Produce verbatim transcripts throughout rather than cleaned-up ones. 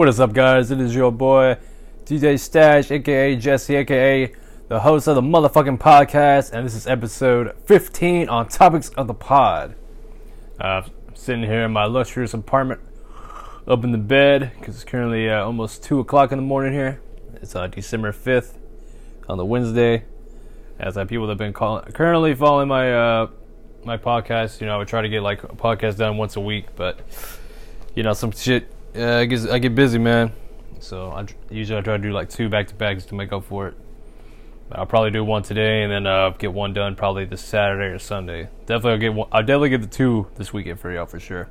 What is up, guys? It is your boy D J Stash, aka Jesse, aka the host of the motherfucking podcast, and this is episode fifteen on Topics of the Pod. Uh, I'm sitting here in my luxurious apartment, up in the bed, because it's currently uh, almost two o'clock in the morning here. It's on uh, December fifth, on the Wednesday. As uh, people that have been call- currently following my uh, my podcast, you know, I would try to get like a podcast done once a week, but you know, some shit uh, I get I get busy, man. So I usually I try to do like two back to backs to make up for it. I'll probably do one today and then uh, get one done probably this Saturday or Sunday. Definitely, I'll get one. I'll definitely get the two this weekend for y'all for sure.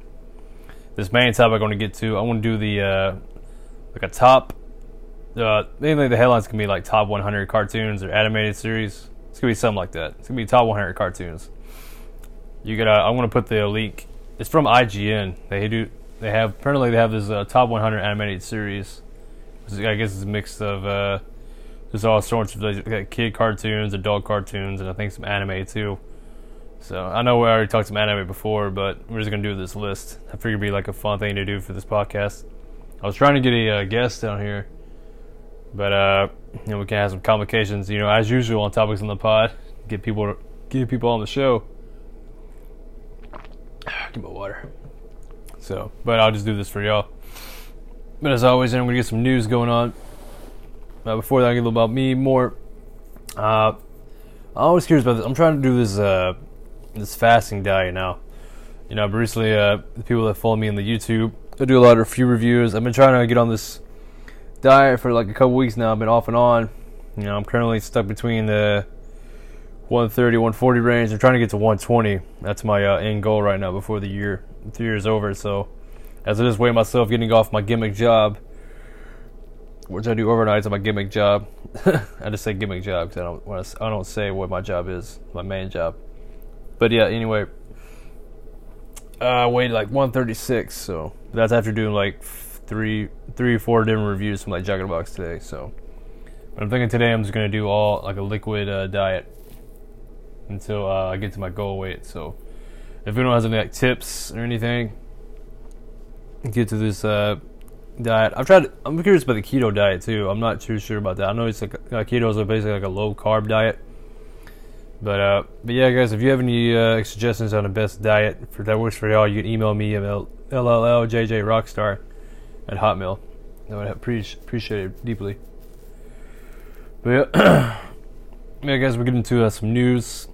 This main topic I'm going to get to, I want to do the uh, like a top. Uh, mainly the headlines can be like top one hundred cartoons or animated series. It's gonna be something like that. It's gonna be top one hundred cartoons. You gotta. I want to put the link. It's from I G N. They do. They have. Apparently, they have this uh, top one hundred animated series. Which I guess it's a mix of. Uh, there's all sorts of like, kid cartoons, adult cartoons, and I think some anime too. So I know we already talked some anime before, but we're just gonna do this list. I figured it'd be like a fun thing to do for this podcast. I was trying to get a uh, guest down here. But, uh, you know, we can have some complications, you know, as usual on Topics on the Pod. Get people get people on the show. Give me water. So, but I'll just do this for y'all. But as always, I'm going to get some news going on. Uh, before that, I'll give a little about me more. Uh, I'm always curious about this. I'm trying to do this, uh, this fasting diet now. You know, recently, uh, the people that follow me on the YouTube, I do a lot of few reviews. I've been trying to get on this diet for like a couple weeks now. I've been off and on. You know, I'm currently stuck between the one thirty, one forty range. I'm trying to get to one twenty. That's my uh, end goal right now before the year, the year is over. So, as I just weigh myself getting off my gimmick job, which I do overnights on my gimmick job. I just say gimmick job because I don't want to. I don't say what my job is, my main job. But yeah, anyway, I weighed like one thirty-six. So that's after doing like three three or four different reviews from like Jack in the Box today. So but I'm thinking today I'm just gonna do all like a liquid uh, diet until uh, I get to my goal weight. So if anyone has any like tips or anything, get to this uh, diet. I've tried I'm curious about the keto diet too. I'm not too sure about that. I know it's like uh, keto is basically like a low carb diet, but uh, but yeah, guys, if you have any uh, suggestions on the best diet for that works for y'all, you can email me at L L L J J Rockstar at Hotmail. I would have pre- appreciate it deeply. But yeah, yeah, guys, we're getting to uh, some news.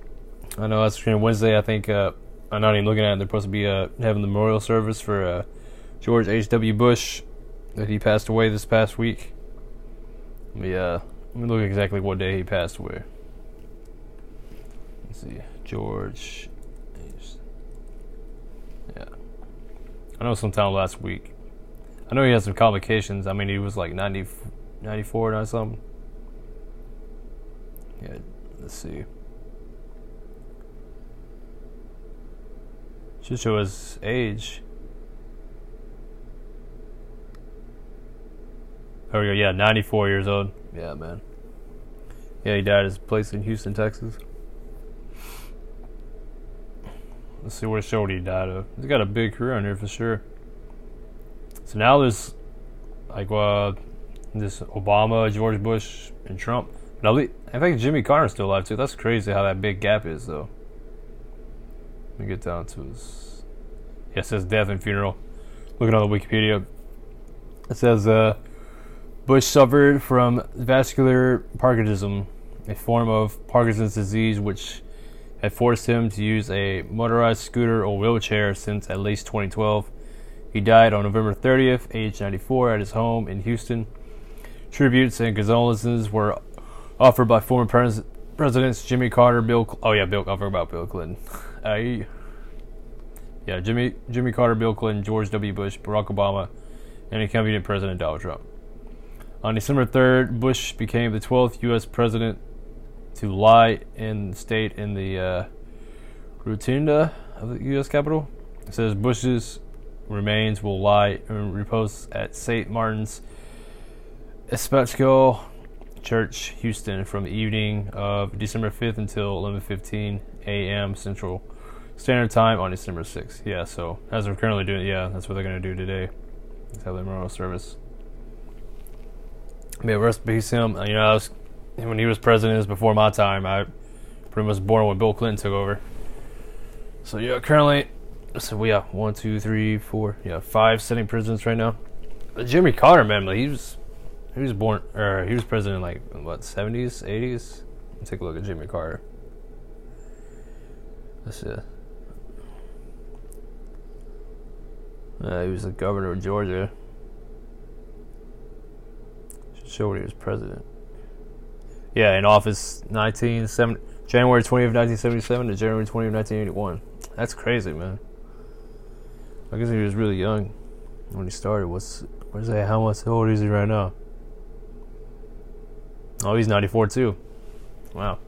I know that's Wednesday. I think uh, I'm not even looking at it. They're supposed to be uh, having the memorial service for uh, George H W. Bush, that he passed away this past week. Let me uh, let me look at exactly what day he passed away. Let's see, George. Yeah, I know sometime last week. I know he had some complications. I mean, he was like ninety, ninety-four or something. Yeah, let's see. Should show his age. There we go. Yeah, ninety-four years old. Yeah, man. Yeah, he died at his place in Houston, Texas. Let's see what it showed he died of. He's got a big career on here for sure. So now there's like uh, this Obama, George Bush, and Trump. But I think Jimmy Carter's still alive too. That's crazy how that big gap is, though. Let me get down to his. Yeah, it says death and funeral. Looking on the Wikipedia, it says uh, Bush suffered from vascular Parkinsonism, a form of Parkinson's disease which had forced him to use a motorized scooter or wheelchair since at least twenty twelve. He died on November thirtieth, age ninety-four, at his home in Houston. Tributes and condolences were offered by former pres- presidents Jimmy Carter, Bill. Cl- oh yeah, Bill. I forgot about Bill Clinton. I, yeah, Jimmy Jimmy Carter, Bill Clinton, George W. Bush, Barack Obama, and incumbent President Donald Trump. On December third, Bush became the twelfth U S president to lie in state in the uh, rotunda of the U S Capitol. It says Bush's remains will lie and repose at Saint Martin's Episcopal Church, Houston, from the evening of December fifth until eleven fifteen a.m. Central Standard Time on December sixth. Yeah, so as we're currently doing, yeah, that's what they're going to do today. Let's have the memorial service. May rest in peace him. You know, I was, when he was president, it was before my time. I pretty much born when Bill Clinton took over. So yeah, currently, so we have one, two, three, four, yeah, five sitting presidents right now. But Jimmy Carter, man, like, he was, he was born, or he was president in like what, seventies, eighties. Let's take a look at Jimmy Carter. Let's see. Uh, he was the governor of Georgia. Should show when he was president. Yeah, in office nineteen seventy, January twentieth, nineteen seventy-seven to January twentieth, nineteen eighty-one. That's crazy, man. I guess he was really young when he started. What's, where's that? How much old is he right now? Oh, he's ninety-four too. Wow.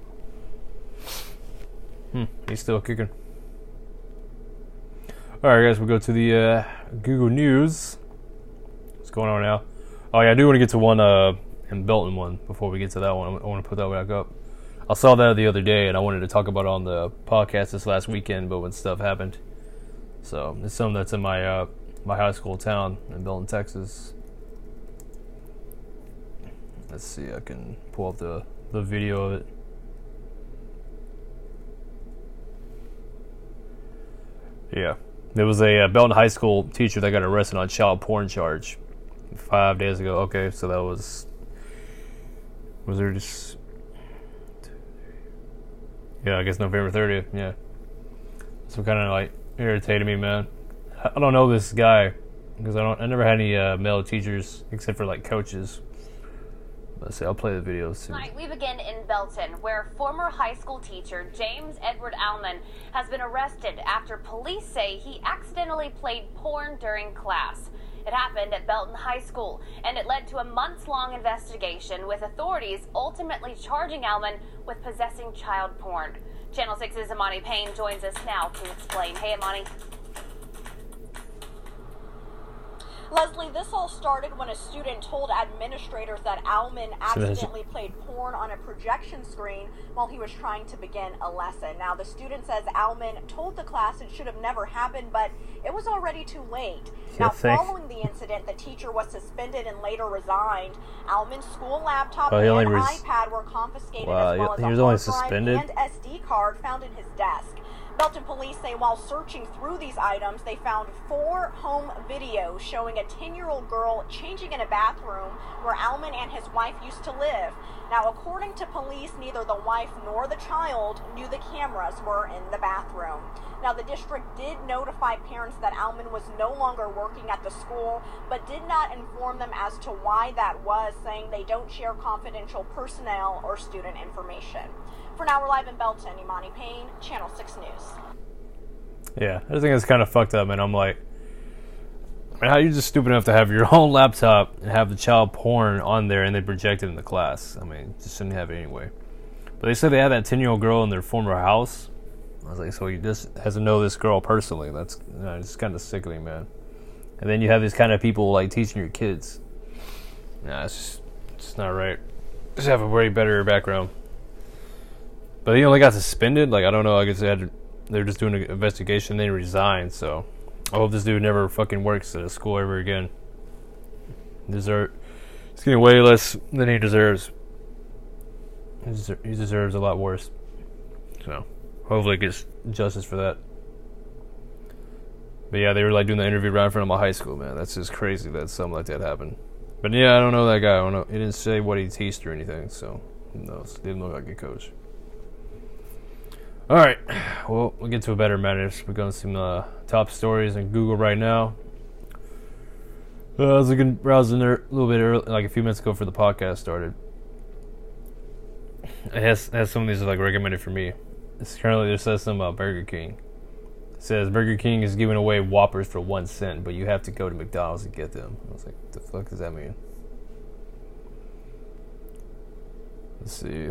Hmm, he's still kicking. All right, guys, we'll go to the uh, Google News. What's going on now? Oh, yeah, I do want to get to one uh, in Belton one before we get to that one. I want to put that back up. I saw that the other day, and I wanted to talk about it on the podcast this last weekend, but when stuff happened. So it's something that's in my uh, my high school town in Belton, Texas. Let's see, I can pull up the, the video of it. Yeah. There was a uh, Belton High School teacher that got arrested on child porn charge five days ago. Okay, so that was... Was there just... Yeah, I guess November thirtieth, yeah. So kind of, like, irritated me, man. I don't know this guy, because I don't. I never had any uh, male teachers, except for, like, coaches. Let's see, I'll play the video soon. Tonight we begin in Belton, where former high school teacher James Edward Alman has been arrested after police say he accidentally played porn during class. It happened at Belton High School, and it led to a months-long investigation, with authorities ultimately charging Alman with possessing child porn. Channel six's Imani Payne joins us now to explain. Hey, Imani. Leslie, this all started when a student told administrators that Alman accidentally played porn on a projection screen while he was trying to begin a lesson. Now, the student says Alman told the class it should have never happened, but it was already too late. Now, following the incident, the teacher was suspended and later resigned. Alman's school laptop oh, and res- iPad were confiscated, wow, as well as he was a only suspended? and S D card found in his desk. Belton police say while searching through these items, they found four home videos showing a ten-year-old girl changing in a bathroom where Alman and his wife used to live. Now, according to police, neither the wife nor the child knew the cameras were in the bathroom. Now, the district did notify parents that Alman was no longer working at the school, but did not inform them as to why that was, saying they don't share confidential personnel or student information. For now, we're live in Belton. Imani Payne, Channel six News. Yeah, I think it's kind of fucked up, and I'm like, man, how are you just stupid enough to have your own laptop and have the child porn on there and they project it in the class? I mean, just shouldn't have it anyway. But they said they had that ten-year-old girl in their former house. I was like, so you just has to know this girl personally. That's, you know, it's kind of sickening, man. And then you have these kind of people, like, teaching your kids. Nah, it's just it's not right. Just have a way better background. But he only got suspended. Like, I don't know. I guess they had to, they were just doing an investigation. They resigned. So I hope this dude never fucking works at a school ever again. Desert. He's getting way less than he deserves. He, deser- he deserves a lot worse. So hopefully he gets justice for that. But yeah, they were like doing the interview right in front of my high school, man. That's just crazy that something like that happened. But yeah, I don't know that guy. I don't know. He didn't say what he teached or anything. So who knows? Didn't look like a coach. All right, well, we'll get to a better matter. We're going to some uh, top stories in Google right now. Uh, I was looking, browsing there a little bit early, like a few minutes ago, before the podcast started. It has, it has some of these like recommended for me. It's currently, there says something about Burger King. It says Burger King is giving away Whoppers for one cent, but you have to go to McDonald's to get them. I was like, what the fuck does that mean? Let's see.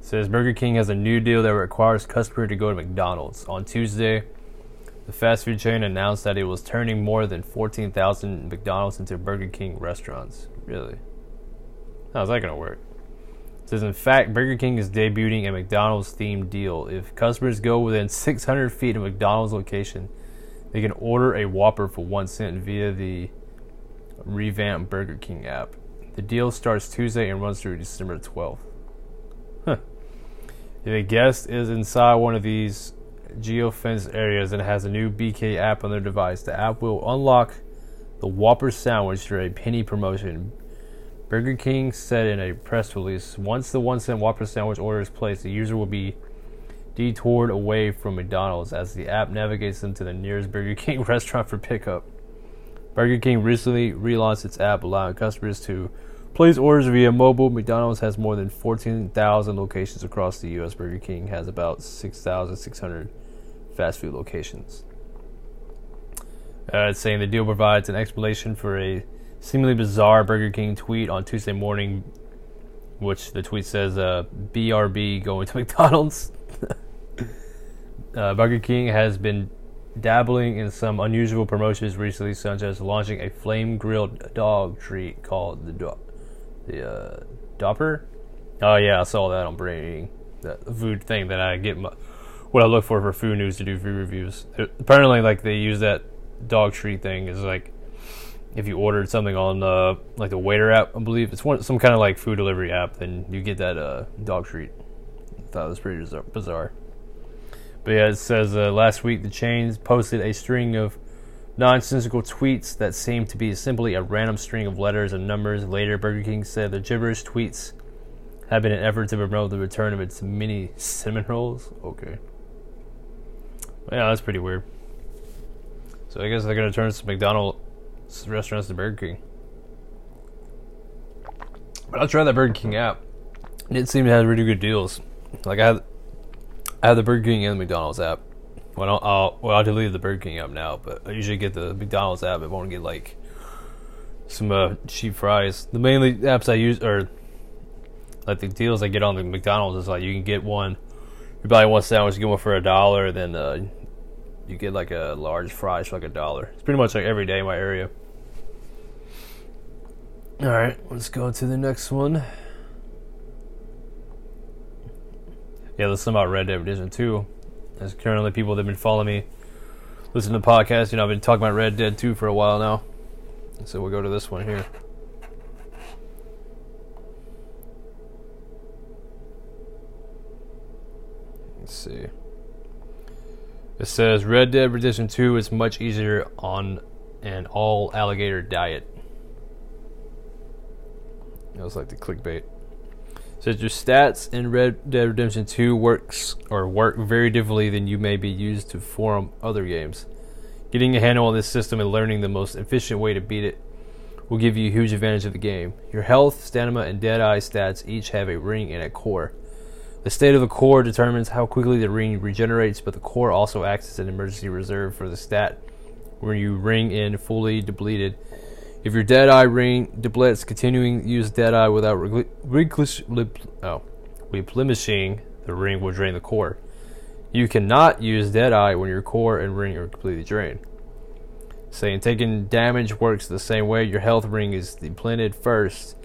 Says Burger King has a new deal that requires customers to go to McDonald's. On Tuesday, the fast food chain announced that it was turning more than fourteen thousand McDonald's into Burger King restaurants. Really? How's that going to work? It says, in fact, Burger King is debuting a McDonald's-themed deal. If customers go within six hundred feet of McDonald's location, they can order a Whopper for one cent via the revamped Burger King app. The deal starts Tuesday and runs through December twelfth. Huh. If a guest is inside one of these geofenced areas and has a new B K app on their device, the app will unlock the Whopper sandwich through a penny promotion. Burger King said in a press release, once the one cent Whopper sandwich order is placed, the user will be detoured away from McDonald's as the app navigates them to the nearest Burger King restaurant for pickup. Burger King recently relaunched its app, allowing customers to place orders via mobile. McDonald's has more than fourteen thousand locations across the U S Burger King has about six thousand six hundred fast food locations. Uh, it's saying the deal provides an explanation for a seemingly bizarre Burger King tweet on Tuesday morning, which the tweet says, uh, B R B going to McDonald's. uh, Burger King has been dabbling in some unusual promotions recently, such as launching a flame-grilled dog treat called the do- the uh, Dopper. Oh yeah, I saw that on Brain Eating, that food thing that I get my, what I look for for food news to do food reviews. It, apparently, like they use that dog treat thing is like if you ordered something on uh, like the waiter app, I believe it's one some kind of like food delivery app, then you get that uh, dog treat. I thought it was pretty bizarre. But yeah, it says uh, last week the chains posted a string of nonsensical tweets that seemed to be simply a random string of letters and numbers. Later, Burger King said the gibberish tweets had been an effort to promote the return of its mini cinnamon rolls. Okay. But yeah, that's pretty weird. So I guess they're going to turn some McDonald's restaurants to Burger King. But I'll try that Burger King app. It did seem to have really good deals. Like I had... I have the Burger King and the McDonald's app. Well, I'll, I'll, well, I'll delete the Burger King app now, but I usually get the McDonald's app. I want to get, like, some uh, cheap fries. The mainly apps I use are, like, the deals I get on the McDonald's is, like, you can get one. You buy one sandwich, you get one for a dollar, then uh, you get, like, a large fries for, like, a dollar. It's pretty much, like, every day in my area. All right, let's go to the next one. Yeah, this is about Red Dead Redemption two. There's currently people that have been following me, listening to podcasts. You know, I've been talking about Red Dead two for a while now. So we'll go to this one here. Let's see. It says, Red Dead Redemption two is much easier on an all-alligator diet. That was like the clickbait. Says your stats in Red Dead Redemption two works or work very differently than you may be used to from other games. Getting a handle on this system and learning the most efficient way to beat it will give you a huge advantage of the game. Your health, stamina, and dead-eye stats each have a ring and a core. The state of the core determines how quickly the ring regenerates, but the core also acts as an emergency reserve for the stat where you ring in fully depleted. If your dead-eye ring deplets, continuing use dead-eye without re- re- re- oh, replenishing the ring will drain the core. You cannot use dead-eye when your core and ring are completely drained. Saying taking damage works the same way. Your health ring is depleted first,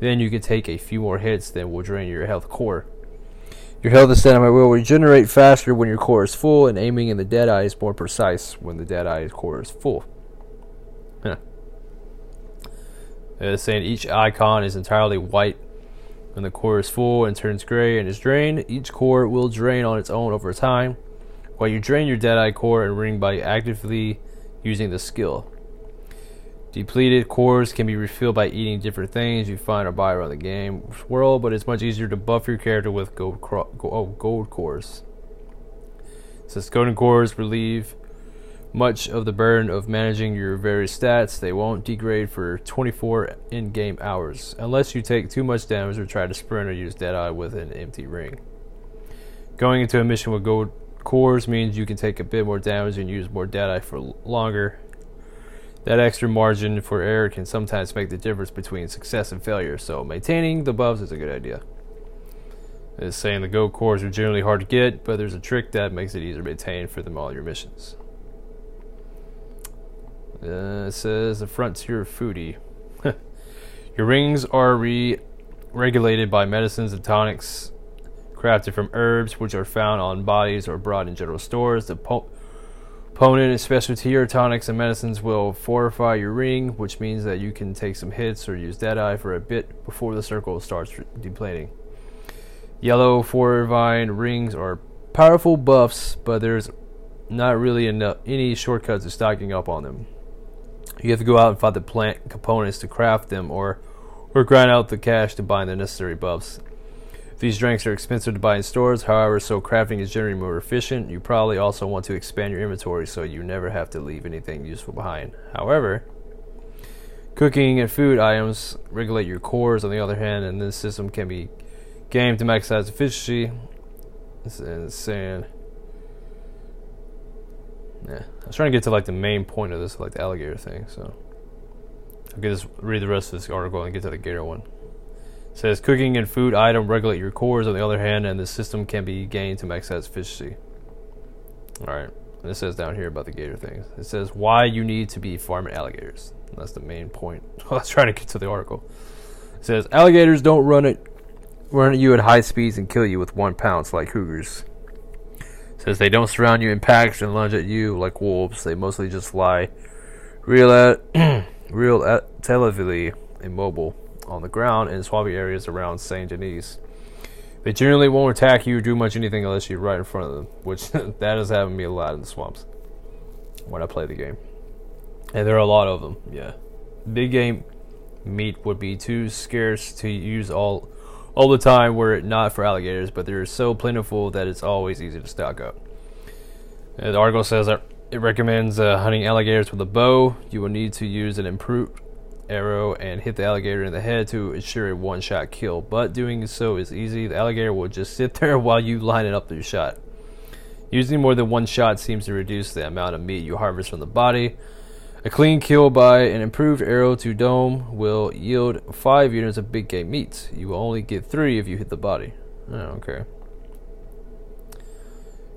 then you can take a few more hits that will drain your health core. Your health and stamina will regenerate faster when your core is full, and aiming in the dead-eye is more precise when the dead-eye core is full. Huh. Uh, saying each icon is entirely white when the core is full and turns gray and is drained. Each core will drain on its own over time while you drain your dead-eye core and ring by actively using the skill. Depleted cores can be refilled by eating different things you find or buy around the game world, but it's much easier to buff your character with gold, cro- gold, oh, gold cores. It says golden cores relieve much of the burden of managing your various stats. They won't degrade for twenty-four in-game hours unless you take too much damage or try to sprint or use Deadeye with an empty ring. Going into a mission with gold cores means you can take a bit more damage and use more Deadeye for longer. That extra margin for error can sometimes make the difference between success and failure, so maintaining the buffs is a good idea. It's saying the gold cores are generally hard to get, but there's a trick that makes it easier to maintain for them all your missions. Uh, it says the frontier foodie. Your rings are re- regulated by medicines and tonics crafted from herbs, which are found on bodies or brought in general stores. The po- Opponent is specialty or tonics and medicines will fortify your ring, which means that you can take some hits or use Deadeye for a bit before the circle starts depleting. Yellow fortifying rings are powerful buffs, but there's not really enough, any shortcuts to stocking up on them. You have to go out and find the plant components to craft them, or or grind out the cash to buy the necessary buffs. These drinks are expensive to buy in stores, however, so crafting is generally more efficient. You probably also want to expand your inventory so you never have to leave anything useful behind. However, cooking and food items regulate your cores, on the other hand, and this system can be gamed to maximize efficiency. This is insane. Yeah, I was trying to get to like the main point of this, like the alligator thing, so I'll just read the rest of this article and get to the gator one. Says cooking and food item regulate your cores, on the other hand, and the system can be gained to maximize efficiency. All right, and it says down here about the gator things. It says why you need to be farming alligators. That's the main point. I was trying to get to the article. It says alligators don't run at run at you at high speeds and kill you with one pounce like cougars. It says they don't surround you in packs and lunge at you like wolves. They mostly just lie, real at real at televisively immobile on the ground in swampy areas around Saint-Denis. They generally won't attack you or do much anything unless you're right in front of them, which that is having me a lot in the swamps when I play the game. And there are a lot of them, yeah. Big game meat would be too scarce to use all all the time were it not for alligators, but they're so plentiful that it's always easy to stock up. And the article says that it recommends uh, hunting alligators with a bow. You will need to use an improved arrow and hit the alligator in the head to ensure a one-shot kill, but doing so is easy. The alligator will just sit there while you line it up to your shot. Using more than one shot seems to reduce the amount of meat you harvest from the body. A clean kill by an improved arrow to dome will yield five units of big game meat. You will only get three if you hit the body. I don't care.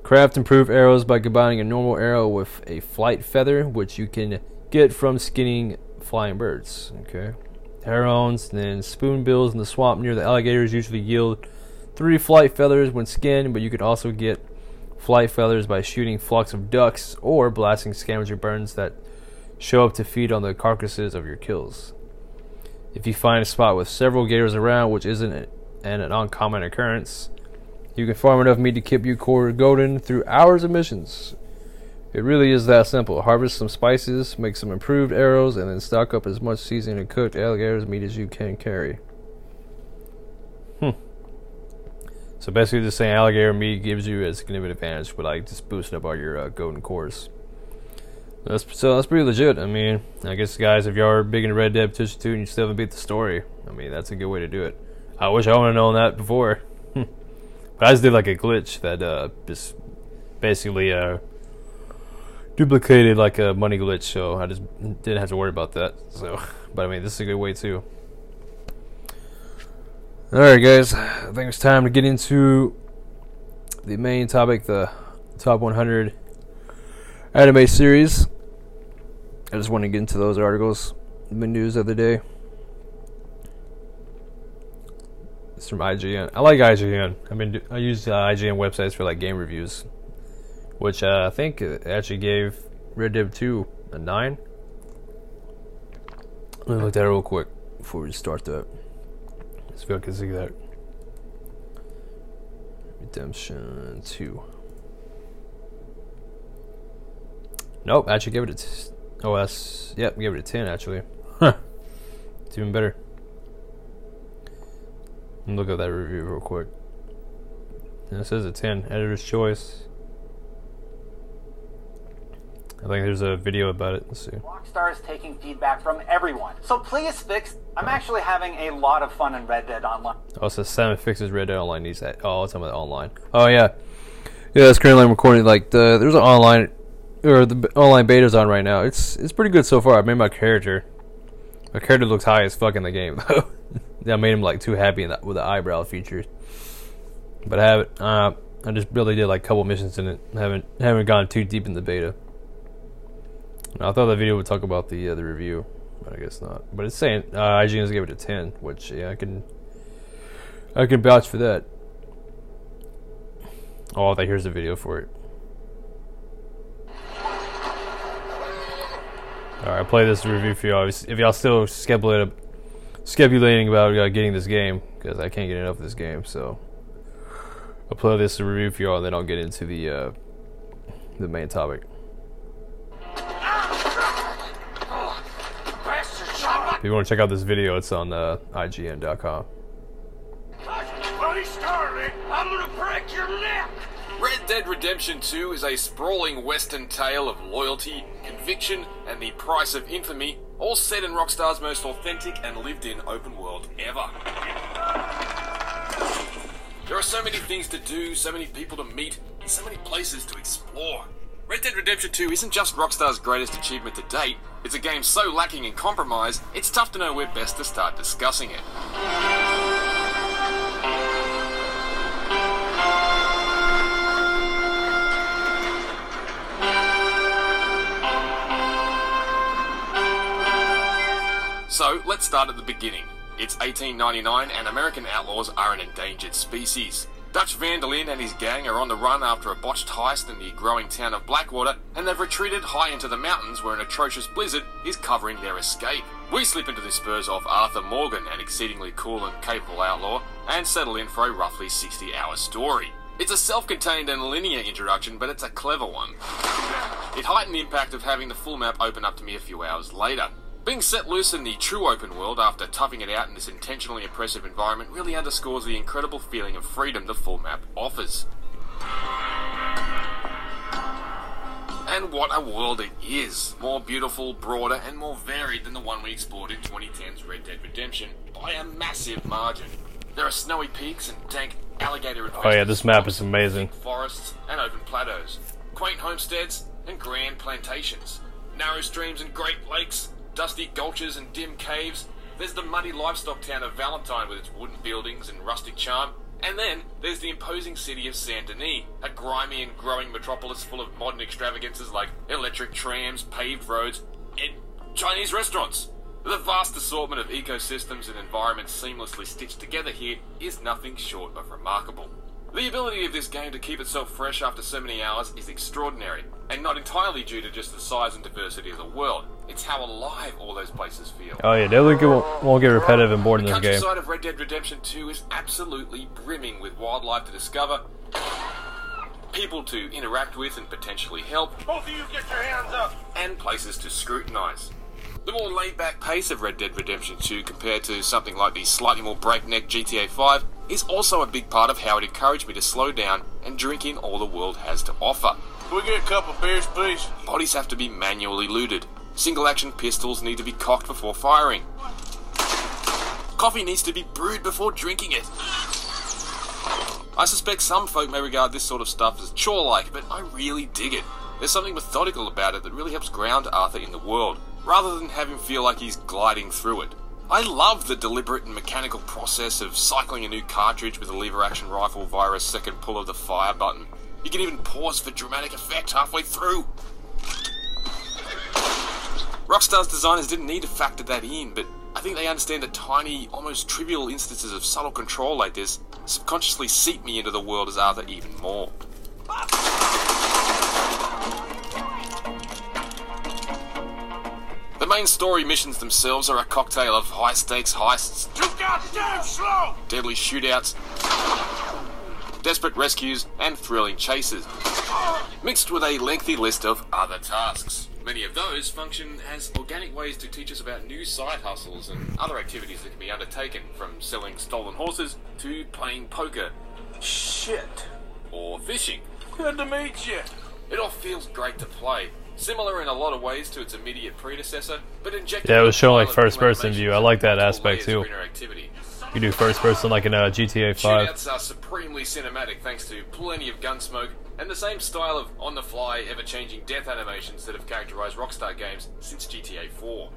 Craft improved arrows by combining a normal arrow with a flight feather, which you can get from skinning flying birds. Okay, herons and spoonbills in the swamp near the alligators usually yield three flight feathers when skinned, but you can also get flight feathers by shooting flocks of ducks or blasting scavenger birds that show up to feed on the carcasses of your kills. If you find a spot with several gators around, which isn't an, an uncommon occurrence, you can farm enough meat to keep your core golden through hours of missions. It really is that simple. Harvest some spices, make some improved arrows, and then stock up as much seasoned and cooked alligators meat as you can carry. Hmm. So basically just saying alligator meat gives you a significant advantage, but like just boosting up all your uh, golden cores. That's, so that's pretty legit. I mean, I guess guys, if y'all are big into Red Dead Redemption two and you still haven't beat the story, I mean, that's a good way to do it. I wish I would have known that before. But I just did like a glitch that uh, just basically... Uh, duplicated like a money glitch, so I just didn't have to worry about that. So, but I mean, this is a good way too. Alright guys, I think it's time to get into the main topic, the top one hundred anime series. I just want to get into those articles, the news of the day. It's from I G N. I like I G N. I mean, I use uh, I G N websites for like game reviews, which uh, I think actually gave Red Dead two a nine. Let me look at that real quick before we start that. Let's see if I can see that. Redemption two. Nope, actually gave it a... T- oh, that's... Yep, gave it a ten, actually. Huh. It's even better. Let me look at that review real quick. And it says a ten. Editor's choice. I think there's a video about it. Let's see. Rockstar is taking feedback from everyone, so please fix... I'm oh. actually having a lot of fun in Red Dead Online. Oh, so Simon fixes Red Dead Online needs that. Oh, it's talking about online. Oh, yeah. Yeah, that's currently recording. Like, the there's an online... Or the online beta's on right now. It's it's pretty good so far. I made my character. My character looks high as fuck in the game, though. I made him, like, too happy in the, with the eyebrow features. But I haven't... Uh, I just really did, like, a couple missions in it. I haven't, haven't gone too deep in the beta. I thought that video would talk about the uh, the review, but I guess not. But it's saying uh, I G N's gave it a ten, which yeah, I can I can vouch for that. Oh, I think here's the video for it. Alright, I'll play this review for y'all. If y'all still skepulating about uh, getting this game, because I can't get enough of this game, so I'll play this review for y'all, and then I'll get into the uh, the main topic. If you want to check out this video, it's on uh, I G N dot com. I'm gonna break your neck! Red Dead Redemption two is a sprawling western tale of loyalty, conviction, and the price of infamy, all set in Rockstar's most authentic and lived-in open world ever. There are so many things to do, so many people to meet, and so many places to explore. Red Dead Redemption two isn't just Rockstar's greatest achievement to date, it's a game so lacking in compromise, it's tough to know where best to start discussing it. So, let's start at the beginning. It's eighteen ninety-nine and American outlaws are an endangered species. Dutch Vanderlyn and his gang are on the run after a botched heist in the growing town of Blackwater, and they've retreated high into the mountains where an atrocious blizzard is covering their escape. We slip into the spurs of Arthur Morgan, an exceedingly cool and capable outlaw, and settle in for a roughly sixty hour story. It's a self-contained and linear introduction, but it's a clever one. It heightened the impact of having the full map open up to me a few hours later. Being set loose in the true open world after toughing it out in this intentionally impressive environment really underscores the incredible feeling of freedom the full map offers. And what a world it is! More beautiful, broader, and more varied than the one we explored in twenty ten's Red Dead Redemption by a massive margin. There are snowy peaks and dank alligator adventures. Oh yeah, this map is amazing. Forests and open plateaus, quaint homesteads and grand plantations, narrow streams and great lakes, dusty gulches and dim caves. There's the muddy livestock town of Valentine with its wooden buildings and rustic charm. And then there's the imposing city of Saint-Denis, a grimy and growing metropolis full of modern extravagances like electric trams, paved roads, and Chinese restaurants. The vast assortment of ecosystems and environments seamlessly stitched together here is nothing short of remarkable. The ability of this game to keep itself fresh after so many hours is extraordinary, and not entirely due to just the size and diversity of the world. It's how alive all those places feel. Oh yeah, definitely won't, won't get repetitive and bored in this game. The countryside of Red Dead Redemption two is absolutely brimming with wildlife to discover, people to interact with and potentially help, both of you get your hands up, and places to scrutinize. The more laid-back pace of Red Dead Redemption two compared to something like the slightly more breakneck G T A five is also a big part of how it encouraged me to slow down and drink in all the world has to offer. Can we get a couple beers, please? Bodies have to be manually looted. Single-action pistols need to be cocked before firing. Coffee needs to be brewed before drinking it. I suspect some folk may regard this sort of stuff as chore-like, but I really dig it. There's something methodical about it that really helps ground Arthur in the world, rather than have him feel like he's gliding through it. I love the deliberate and mechanical process of cycling a new cartridge with a lever-action rifle via a second pull of the fire button. You can even pause for dramatic effect halfway through. Rockstar's designers didn't need to factor that in, but I think they understand that tiny, almost trivial instances of subtle control like this subconsciously seep me into the world as Arthur even more. The main story missions themselves are a cocktail of high-stakes heists, you goddamn slow! Deadly shootouts, desperate rescues, and thrilling chases, mixed with a lengthy list of other tasks. Many of those function as organic ways to teach us about new side hustles and other activities that can be undertaken, from selling stolen horses to playing poker. Shit. Or fishing. Good to meet you. It all feels great to play. Similar in a lot of ways to its immediate predecessor, but injected... Yeah, it was shown like first-person view. I like that aspect too. You do first-person like in uh, G T A five. Shootouts are supremely cinematic thanks to plenty of gun smoke, and the same style of on-the-fly, ever-changing death animations that have characterized Rockstar games since G T A four.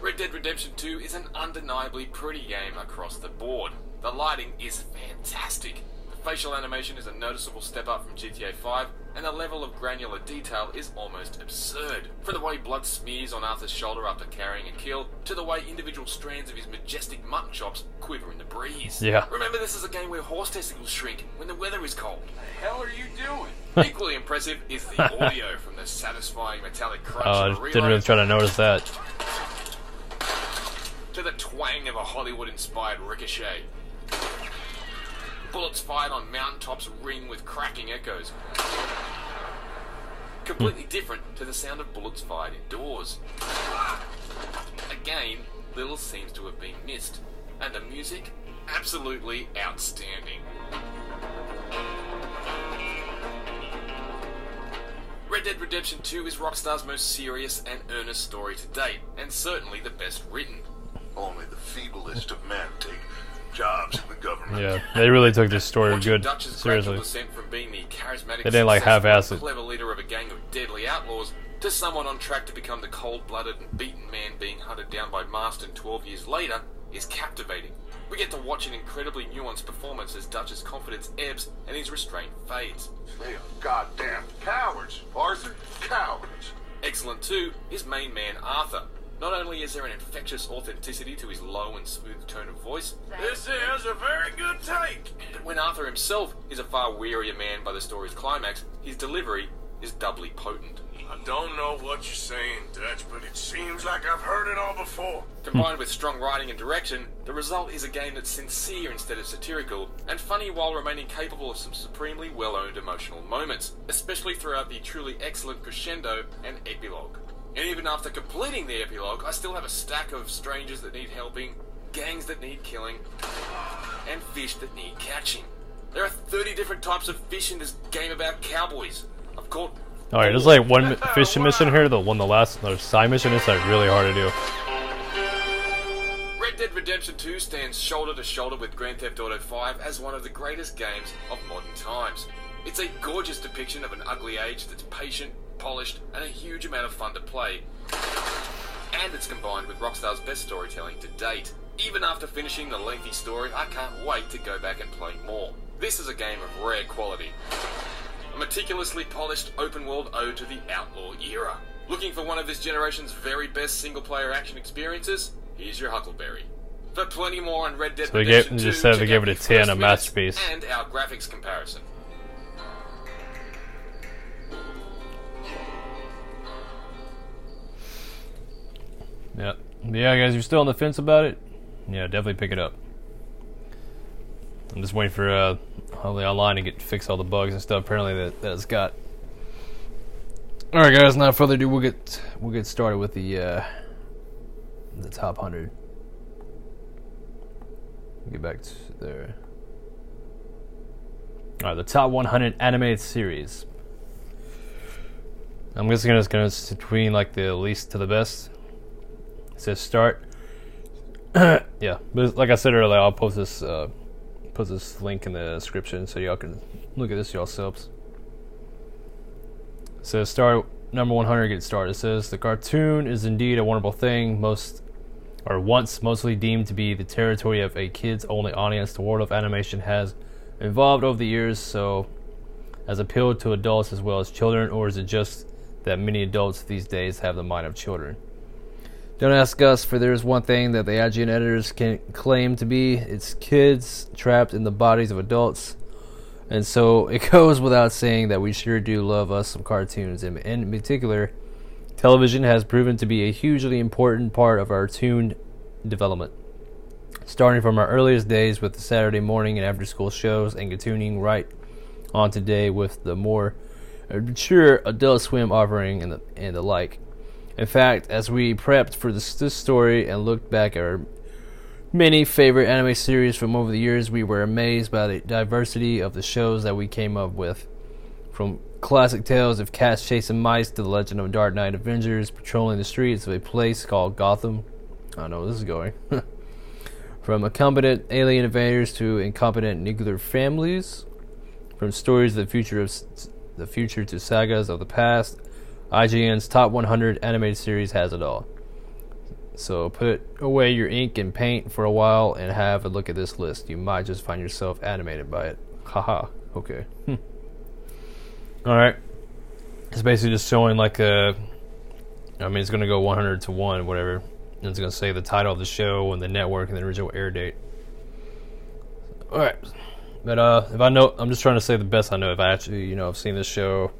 Red Dead Redemption two is an undeniably pretty game across the board. The lighting is fantastic. The Facial animation is a noticeable step up from G T A five, and the level of granular detail is almost absurd. From the way blood smears on Arthur's shoulder after carrying a kill, to the way individual strands of his majestic mutton chops quiver in the breeze. Yeah. Remember, this is a game where horse testicles shrink when the weather is cold. What the hell are you doing? Equally impressive is the audio from the satisfying metallic crunch oh, of a reload. Oh, I didn't really try to notice that. To the twang of a Hollywood-inspired ricochet. Bullets fired on mountaintops ring with cracking echoes. Completely different to the sound of bullets fired indoors. Again, little seems to have been missed. And the music? Absolutely outstanding. Red Dead Redemption two is Rockstar's most serious and earnest story to date, and certainly the best written. Only the feeblest of men take jobs in the government. Yeah, they really took this story good seriously. From being the charismatic, they didn't like half-ass it. Clever leader of a gang of deadly outlaws to someone on track to become the cold-blooded and beaten man being hunted down by Marston twelve years later is captivating. We get to watch an incredibly nuanced performance as Dutch's confidence ebbs and his restraint fades. They are goddamn cowards, Arthur. Cowards. Excellent too is main man Arthur. Not only is there an infectious authenticity to his low and smooth tone of voice, this is a very good take, but when Arthur himself is a far wearier man by the story's climax, his delivery is doubly potent. I don't know what you're saying, Dutch, but it seems like I've heard it all before. Combined with strong writing and direction, the result is a game that's sincere instead of satirical, and funny while remaining capable of some supremely well-owned emotional moments, especially throughout the truly excellent crescendo and epilogue. And even after completing the epilogue, I still have a stack of strangers that need helping, gangs that need killing, and fish that need catching. There are thirty different types of fish in this game about cowboys. I've caught... Alright, there's like one fish mission here, the one the last the side mission is like really hard to do. Red Dead Redemption two stands shoulder to shoulder with Grand Theft Auto five as one of the greatest games of modern times. It's a gorgeous depiction of an ugly age that's patient, polished, and a huge amount of fun to play, and it's combined with Rockstar's best storytelling to date. Even after finishing the lengthy story, I can't wait to go back and play more. This is a game of rare quality, a meticulously polished open world ode to the outlaw era. Looking for one of this generation's very best single player action experiences? Here's your Huckleberry. For plenty more on Red Dead so Redemption two, just said they gave it a ten, a masterpiece, and our graphics comparison. Yeah, yeah, guys, you're still on the fence about it? Yeah, definitely pick it up. I'm just waiting for uh, online to get to fix all the bugs and stuff. Apparently that that's got. All right, guys. Without further ado, we'll get we'll get started with the uh, the top hundred. Get back to there. All right, the top one hundred animated series. I'm just gonna gonna between like the least to the best. Says start. Yeah, but like I said earlier, I'll post this uh, post this link in the description so y'all can look at this yourselves. It says start number one hundred. Get started. It says the cartoon is indeed a wonderful thing. Most or once mostly deemed to be the territory of a kids-only audience, the world of animation has evolved over the years, so has appealed to adults as well as children. Or is it just that many adults these days have the mind of children? Don't ask us, for there's one thing that the I G N editors can claim to be. It's kids trapped in the bodies of adults. And so it goes without saying that we sure do love us some cartoons. And in particular, television has proven to be a hugely important part of our cartoon development. Starting from our earliest days with the Saturday morning and after-school shows and continuing right on today with the more mature Adult Swim offering and the, and the like. In fact, as we prepped for this, this story and looked back at our many favorite anime series from over the years, we were amazed by the diversity of the shows that we came up with. From classic tales of cats chasing mice to the legend of Dark Knight Avengers patrolling the streets of a place called Gotham. I don't know where this is going. From incompetent alien invaders to incompetent nuclear families. From stories of the future, of, the future to sagas of the past. I G N's top one hundred animated series has it all. So put away your ink and paint for a while and have a look at this list. You might just find yourself animated by it. Haha. Okay. Hmm. All right. It's basically just showing like a... I mean, it's going to go one hundred to one, whatever. And it's going to say the title of the show and the network and the original air date. All right. But uh, if I know... I'm just trying to say the best I know if I actually, you know, I've seen this show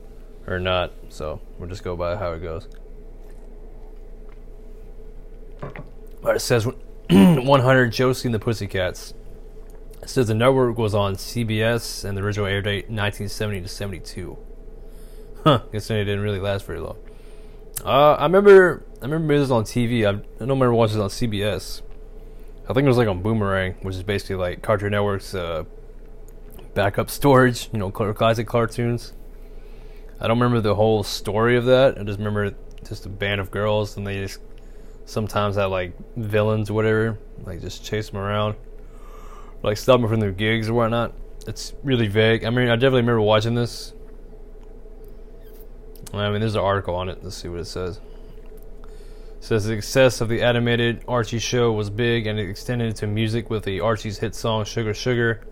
or not. So we'll just go by how it goes. All right, it says one hundred Josie and the Pussycats. It says the network was on C B S and the original air date nineteen seventy to seventy-two. Huh, guess it didn't really last very long. Uh, I remember I remember this was on T V. I, I don't remember watching it on C B S. I think it was like on Boomerang, which is basically like Cartoon Network's uh, backup storage, you know, classic cartoons. I don't remember the whole story of that. I just remember just a band of girls and they just sometimes had like villains or whatever, like just chase them around, like stop them from their gigs or whatnot. It's really vague. I mean, I definitely remember watching this. I mean, there's an article on it. Let's see what it says. It says the success of the animated Archie show was big and it extended to music with the Archie's hit song Sugar Sugar.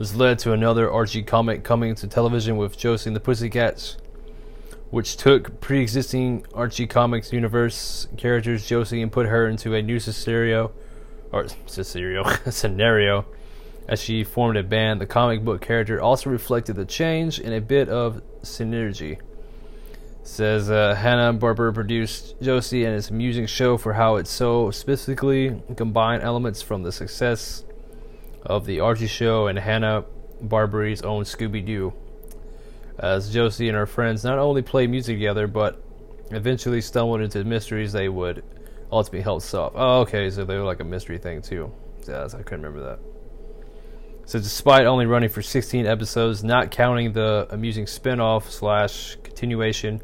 This led to another Archie comic coming to television with Josie and the Pussycats, which took pre-existing Archie Comics universe characters Josie and put her into a new scenario, or scenario, scenario, as she formed a band. The comic book character also reflected the change and a bit of synergy. It says uh, Hanna-Barbera produced Josie and its amusing show for how it so specifically combined elements from the success of the Archie show and Hanna-Barbera's own Scooby-Doo, as Josie and her friends not only played music together, but eventually stumbled into mysteries they would ultimately help solve. Oh, okay, so they were like a mystery thing, too. Yeah, I couldn't remember that. So despite only running for sixteen episodes, not counting the amusing spinoff slash continuation,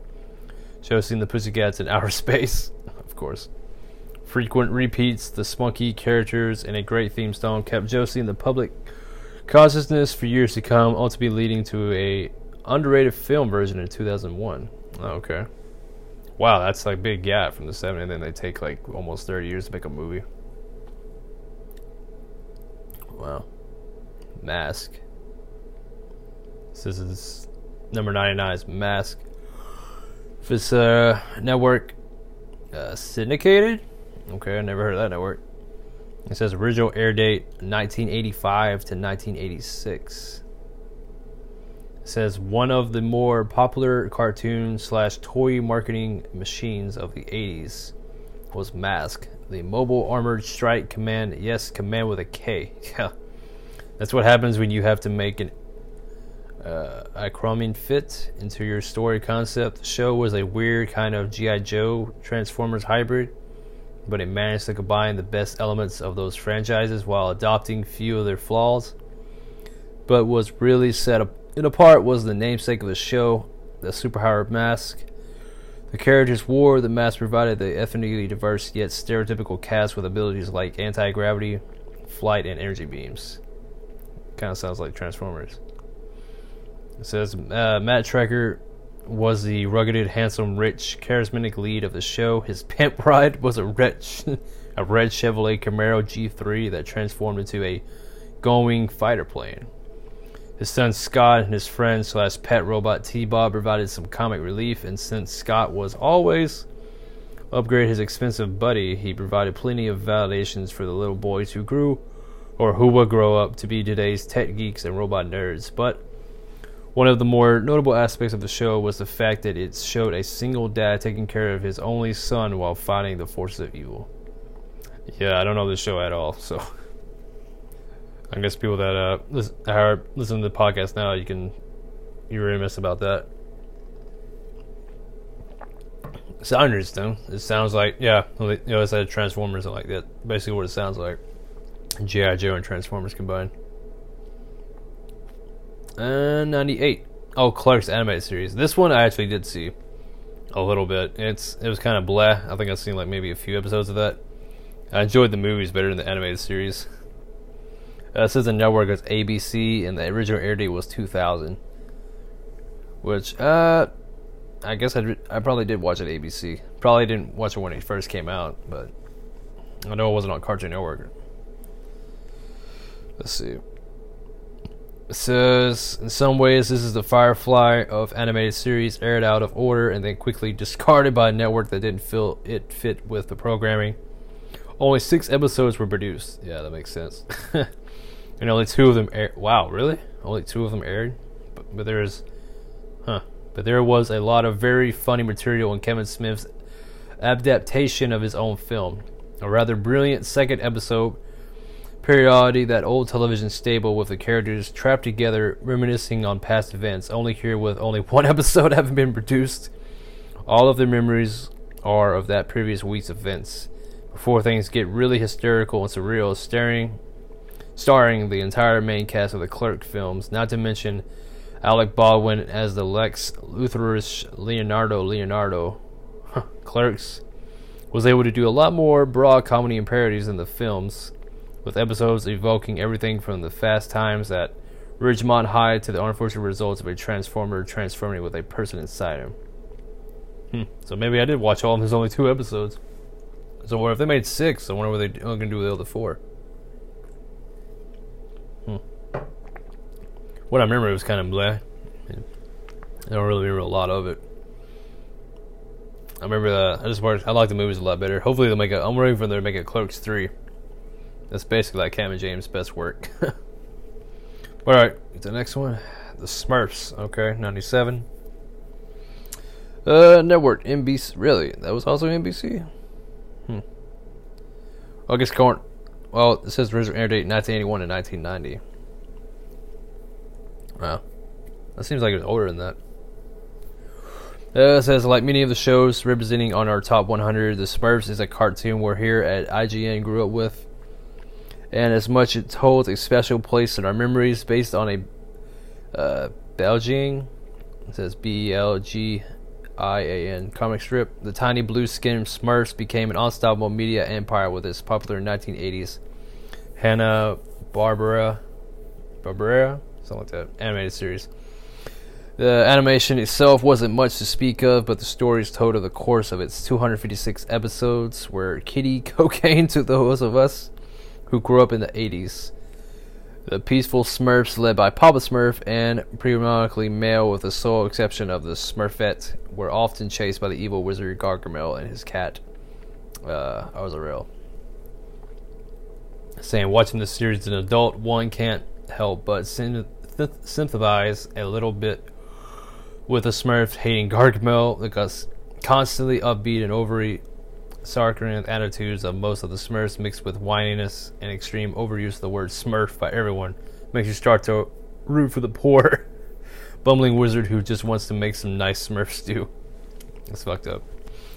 Josie and the Pussycats in Outer Space, of course. Frequent repeats, the spunky characters, and a great theme song kept Josie in the public consciousness for years to come, ultimately leading to a underrated film version in two thousand one. Oh, okay. Wow, that's like big gap from the seventies, and then they take like almost thirty years to make a movie. Wow. Mask. This is number ninety-nine is Mask. If it's uh, network uh, syndicated? Okay, I never heard of that network. It says original air date nineteen eighty-five to nineteen eighty-six. Says one of the more popular cartoon slash toy marketing machines of the eighties was Mask, the mobile armored strike command. Yes, command with a K. Yeah, that's what happens when you have to make an uh, acronym fit into your story concept. The show was a weird kind of G I. Joe Transformers hybrid, but it managed to combine the best elements of those franchises while adopting few of their flaws. But was really set up in a part was the namesake of the show, the superpower Mask. The characters wore the mask provided the ethnically diverse yet stereotypical cast with abilities like anti-gravity, flight, and energy beams. Kind of sounds like Transformers. It says uh, Matt Trecker was the rugged, handsome, rich, charismatic lead of the show. His pimp ride was a red, a red Chevrolet Camaro G three that transformed into a going fighter plane. His son Scott and his friend slash pet robot T-Bob provided some comic relief, and since Scott was always upgrade his expensive buddy, he provided plenty of validations for the little boys who grew, or who would grow up to be today's tech geeks and robot nerds. But one of the more notable aspects of the show was the fact that it showed a single dad taking care of his only son while fighting the forces of evil. Yeah, I don't know this show at all, so... I guess people that uh, listen, are listening to the podcast now, you can you really miss about that. It's interesting. It sounds like yeah, you know, it's like Transformers and like that. Basically, what it sounds like, G I. Joe and Transformers combined. And ninety-eight. Oh, Clerks animated series. This one I actually did see a little bit. It's it was kind of blah. I think I've seen like maybe a few episodes of that. I enjoyed the movies better than the animated series. Uh, it says the network is A B C, and the original air date was two thousand. Which, uh, I guess I I probably did watch it at A B C. Probably didn't watch it when it first came out, but I know it wasn't on Cartoon Network. Let's see. says, in some ways, this is the Firefly of animated series, aired out of order and then quickly discarded by a network that didn't feel it fit with the programming. Only six episodes were produced. Yeah, that makes sense. And only two of them aired. Wow, really? Only two of them aired? But, but there is... Huh. But there was a lot of very funny material in Kevin Smith's adaptation of his own film. A rather brilliant second episode periodicity that old television stable with the characters trapped together reminiscing on past events. Only here with only one episode having been produced. All of the memories are of that previous week's events. Before things get really hysterical and surreal, staring, starring the entire main cast of the Clerks films, not to mention Alec Baldwin as the Lex Luthorish Leonardo Leonardo. Clerks was able to do a lot more broad comedy and parodies than the films, with episodes evoking everything from the fast times at Ridgemont High to the unfortunate results of a transformer transforming with a person inside him. Hmm. So maybe I did watch all of them. There's only two episodes. So what if they made six? I wonder what they're going to do with the other four. Hmm. What I remember, it was kind of bleh. I don't really remember a lot of it. I remember that. I just watched, I like the movies a lot better. Hopefully they'll make a... I'm waiting for them to make a Clerks three. That's basically like Cam and James' best work. Alright, the next one. The Smurfs. Okay, ninety-seven. Uh, network. N B C. Really? That was also N B C? Hmm. I guess current... Well, it says original air date nineteen eighty-one and nineteen ninety. Wow. That seems like it was older than that. Uh, it says, like many of the shows representing on our top one hundred, The Smurfs is a cartoon we're here at I G N grew up with. And as much it holds a special place in our memories based on a uh, Belgian, it says B E L G I A N, comic strip. The tiny blue-skinned Smurfs became an unstoppable media empire with its popular nineteen eighties Hanna-Barbera, Barbera, something like that, animated series. The animation itself wasn't much to speak of, but the stories told over the course of its two hundred fifty-six episodes were kitty cocaine to those of us who grew up in the eighties. The peaceful Smurfs led by Papa Smurf and predominantly male with the sole exception of the Smurfette were often chased by the evil wizard Gargamel and his cat. Uh, Azrael. Saying, watching this series as an adult, one can't help but sympathize a little bit with the Smurf hating Gargamel because constantly upbeat and overly sarcastic attitudes of most of the Smurfs mixed with whininess and extreme overuse of the word Smurf by everyone makes you start to root for the poor bumbling wizard who just wants to make some nice Smurf stew. It's fucked up.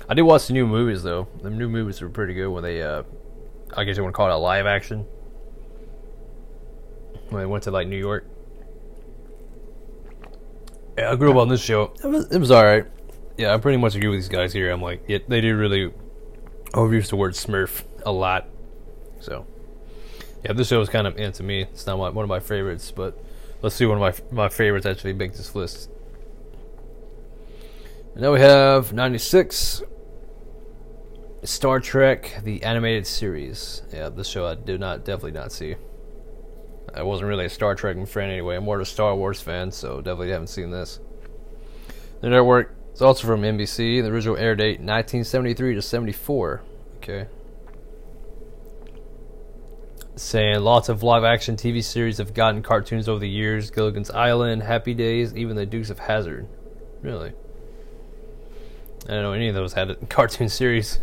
I did watch the new movies though. The new movies were pretty good when they uh I guess you want to call it a live action, when they went to like New York. Yeah, I grew up on this show. It was, it was alright. Yeah, I pretty much agree with these guys here. I'm like, yeah, they do really overuse the word Smurf a lot. So, yeah, this show is kind of into me. It's not my, one of my favorites, but let's see one of my my favorites actually make this list. And now we have ninety-six, Star Trek, the animated series. Yeah, this show I did not, definitely not see. I wasn't really a Star Trek fan anyway. I'm more of a Star Wars fan, so definitely haven't seen this. The network is also from N B C. The original air date nineteen seventy-three to seventy-four. Okay. Saying lots of live action T V series have gotten cartoons over the years. Gilligan's Island, Happy Days, even the Dukes of Hazzard. Really? I don't know any of those had a cartoon series.